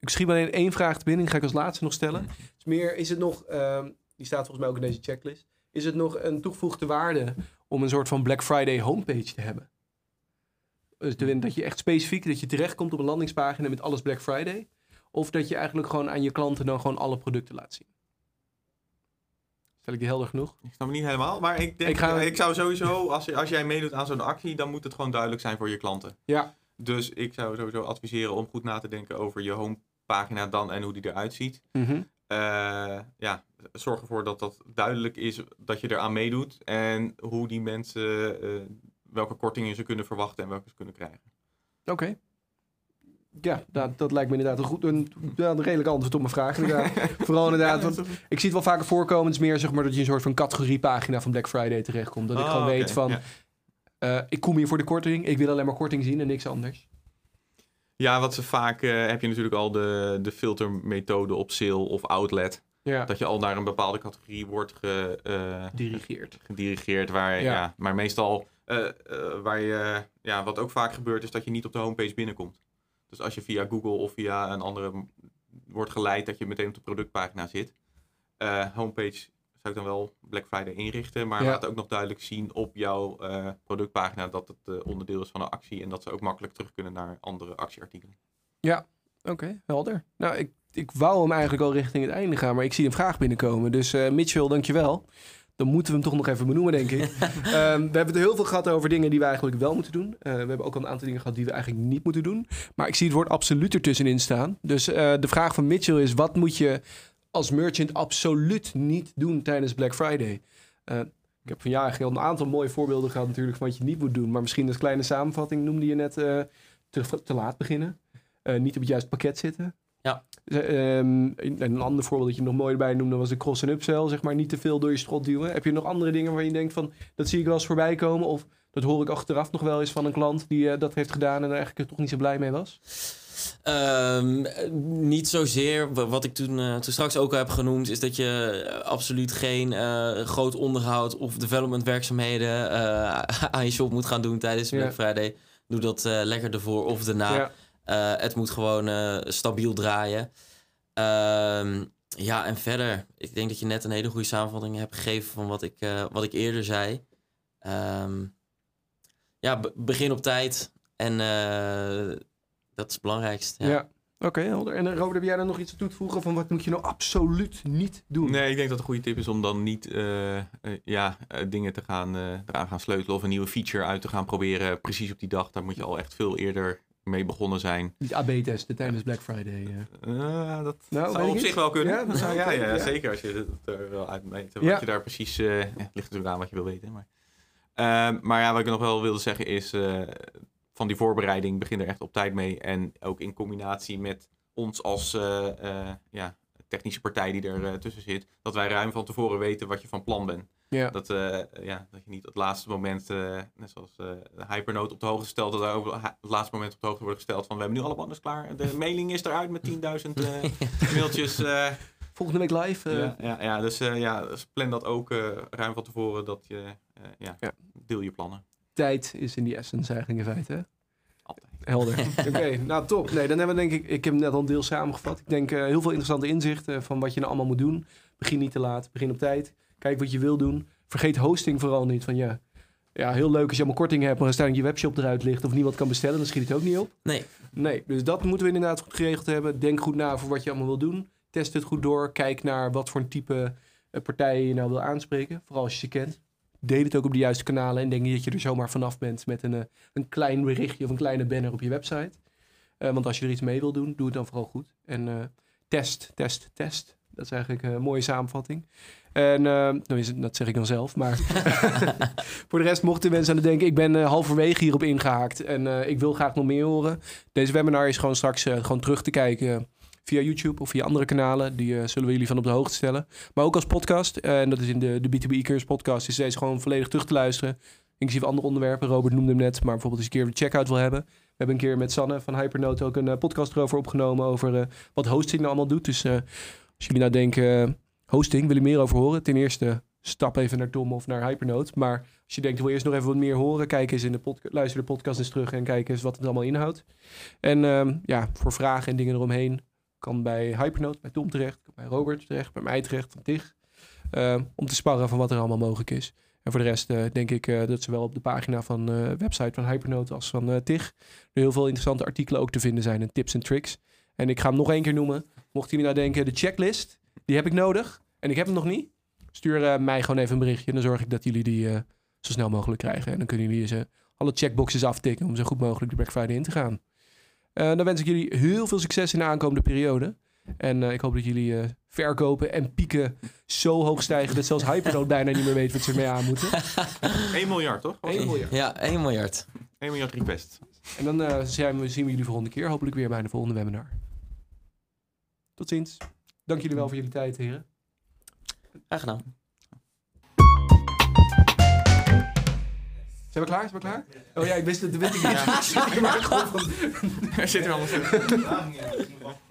Ik schiet maar alleen één vraag te binnen. Die ga ik als laatste nog stellen. Dus meer, is het nog, um, die staat volgens mij ook in deze checklist. Is het nog een toegevoegde waarde om een soort van Black Friday homepage te hebben? Dat je echt specifiek, dat je terechtkomt op een landingspagina met alles Black Friday. Of dat je eigenlijk gewoon aan je klanten dan gewoon alle producten laat zien. Stel ik die helder genoeg? Ik snap het niet helemaal, maar ik denk, ik, ga... ik zou sowieso, als, je, als jij meedoet aan zo'n actie, dan moet het gewoon duidelijk zijn voor je klanten. Ja. Dus ik zou sowieso adviseren om goed na te denken over je homepagina dan en hoe die eruit ziet. Mm-hmm. Uh, ja, zorg ervoor dat dat duidelijk is dat je eraan meedoet en hoe die mensen, uh, welke kortingen ze kunnen verwachten en welke ze kunnen krijgen. Oké. Okay. Ja, dat, dat lijkt me inderdaad een, goed, een, een redelijk antwoord op mijn vraag. Vooral inderdaad, want ik zie het wel vaker voorkomen. Het is meer zeg maar dat je een soort van categoriepagina van Black Friday terechtkomt. Dat oh, ik gewoon okay. weet van, ja. uh, ik kom hier voor de korting, ik wil alleen maar korting zien en niks anders. Ja, wat ze vaak uh, heb je natuurlijk al de, de filtermethode op sale of outlet. Ja. Dat je al naar een bepaalde categorie wordt gedirigeerd. Uh, gedirigeerd, waar, ja. Ja, maar meestal, uh, uh, waar je, ja, wat ook vaak gebeurt, is dat je niet op de homepage binnenkomt. Dus als je via Google of via een andere wordt geleid, dat je meteen op de productpagina zit. Uh, homepage zou ik dan wel Black Friday inrichten, maar ja. laat ook nog duidelijk zien op jouw uh, productpagina dat het uh, onderdeel is van een actie en dat ze ook makkelijk terug kunnen naar andere actieartikelen. Ja, oké, okay, helder. Nou, ik, ik wou hem eigenlijk al richting het einde gaan, maar ik zie een vraag binnenkomen. Dus uh, Mitchell, dankjewel. Dan moeten we hem toch nog even benoemen, denk ik. um, we hebben het heel veel gehad over dingen die we eigenlijk wel moeten doen. Uh, we hebben ook al een aantal dingen gehad die we eigenlijk niet moeten doen. Maar ik zie het woord absoluut ertussenin staan. Dus uh, de vraag van Mitchell is, wat moet je als merchant absoluut niet doen tijdens Black Friday? Uh, ik heb van jaren geleden een aantal mooie voorbeelden gehad natuurlijk van wat je niet moet doen. Maar misschien als kleine samenvatting noemde je net uh, te, te laat beginnen. uh, niet op het juiste pakket zitten. Ja. Um, een ander voorbeeld dat je nog mooi erbij noemde was de cross- en upsell. Zeg maar niet te veel door je strot duwen. Heb je nog andere dingen waar je denkt van, dat zie ik wel eens voorbij komen? Of dat hoor ik achteraf nog wel eens van een klant die uh, dat heeft gedaan en er eigenlijk toch niet zo blij mee was? Um, niet zozeer. Wat ik toen, uh, toen straks ook heb genoemd, is dat je absoluut geen uh, groot onderhoud of development werkzaamheden uh, aan je shop moet gaan doen tijdens Black ja. Friday. Doe dat uh, lekker ervoor of daarna. Ja. Uh, het moet gewoon uh, stabiel draaien. Uh, ja, en verder. Ik denk dat je net een hele goede samenvatting hebt gegeven van wat ik, uh, wat ik eerder zei. Um, ja, be- begin op tijd. En uh, dat is het belangrijkste. Ja, ja. Oké, okay, helder. En Robert, heb jij daar nog iets aan toe te voegen van wat moet je nou absoluut niet doen? Nee, ik denk dat een goede tip is om dan niet uh, uh, ja, uh, dingen te gaan, uh, eraan gaan sleutelen of een nieuwe feature uit te gaan proberen precies op die dag. Daar moet je al echt veel eerder mee begonnen zijn. Niet A B testen tijdens Black Friday. Uh. Uh, dat nou, zou op zich wel kunnen. Ja, dat zou, ja, ja, ja, zeker als je het er wel uitmeet. Wat ja. je daar precies... Uh, ja, het ligt natuurlijk aan wat je wil weten. Maar, uh, maar ja, wat ik nog wel wilde zeggen is... Uh, van die voorbereiding begin er echt op tijd mee. En ook in combinatie met ons als uh, uh, ja, technische partij die er uh, tussen zit... dat wij ruim van tevoren weten wat je van plan bent. Ja. Dat, uh, ja, dat je niet op het laatste moment, uh, net zoals uh, Hypernode op de hoogte stelt, dat er ook op het laatste moment op de hoogte wordt gesteld van we hebben nu alle banners klaar. De mailing is eruit met tienduizend uh, mailtjes. Uh. Volgende week live. Uh. Ja, ja, ja, dus uh, ja, plan dat ook uh, ruim van tevoren. Dat je, uh, ja, ja. Deel je plannen. Tijd is in die essence eigenlijk in feite. Hè? Helder. Oké, okay, nou top. Nee, dan hebben we denk ik, ik heb hem net al een deel samengevat. Ik denk uh, heel veel interessante inzichten van wat je nou allemaal moet doen. Begin niet te laat, begin op tijd. Kijk wat je wil doen. Vergeet hosting vooral niet. Van ja, ja, heel leuk als je allemaal korting hebt, maar als daar je webshop eruit ligt of niemand kan bestellen, dan schiet het ook niet op. Nee. Nee, dus dat moeten we inderdaad goed geregeld hebben. Denk goed na voor wat je allemaal wil doen. Test het goed door. Kijk naar wat voor een type partijen je nou wil aanspreken. Vooral als je ze kent. Deel het ook op de juiste kanalen en denk niet dat je er zomaar vanaf bent met een, een klein berichtje of een kleine banner op je website. Uh, want als je er iets mee wil doen, doe het dan vooral goed. En uh, test, test, test. Dat is eigenlijk een mooie samenvatting. En uh, dat zeg ik dan zelf, maar voor de rest mochten mensen aan het denken, ik ben uh, halverwege hierop ingehaakt en uh, ik wil graag nog meer horen. Deze webinar is gewoon straks uh, gewoon terug te kijken uh, via YouTube of via andere kanalen. Die uh, zullen we jullie van op de hoogte stellen. Maar ook als podcast, uh, en dat is in de, de B twee B e-commerce podcast, is deze gewoon volledig terug te luisteren. Inclusief andere onderwerpen. Robert noemde hem net, maar bijvoorbeeld als je een keer de checkout wil hebben. We hebben een keer met Sanne van Hypernode ook een uh, podcast erover opgenomen over uh, wat hosting nou allemaal doet. Dus uh, als jullie nou denken... Uh, hosting, wil je meer over horen? Ten eerste stap even naar Tom of naar Hypernode. Maar als je denkt, ik wil eerst nog even wat meer horen, kijk eens in de podca- luister de podcast eens terug en kijk eens wat het allemaal inhoudt. En um, ja, voor vragen en dingen eromheen kan bij Hypernode, bij Tom terecht, kan bij Robert terecht, bij mij terecht, van TIG. Uh, om te sparren van wat er allemaal mogelijk is. En voor de rest uh, denk ik uh, dat zowel op de pagina van de uh, website van Hypernode als van uh, TIG er heel veel interessante artikelen ook te vinden zijn en tips en tricks. En ik ga hem nog één keer noemen. Mochten jullie nou denken, de checklist, die heb ik nodig en ik heb hem nog niet. Stuur uh, mij gewoon even een berichtje en dan zorg ik dat jullie die uh, zo snel mogelijk krijgen. En dan kunnen jullie uh, alle checkboxes aftikken om zo goed mogelijk de Black Friday in te gaan. Uh, dan wens ik jullie heel veel succes in de aankomende periode. En uh, ik hoop dat jullie uh, verkopen en pieken zo hoog stijgen dat zelfs Hypernode bijna niet meer weet wat ze ermee aan moeten. één miljard, toch? één miljard. Ja, één miljard. één miljard request. En dan uh, zien we jullie volgende keer. Hopelijk weer bij de volgende webinar. Tot ziens. Dank jullie wel voor jullie tijd, heren. Graag gedaan. Zijn we klaar? Zijn we klaar? Oh ja, ik wist het, dat weet ik niet. Ja. Ja. Maar gewoon van... Er zit er allemaal in.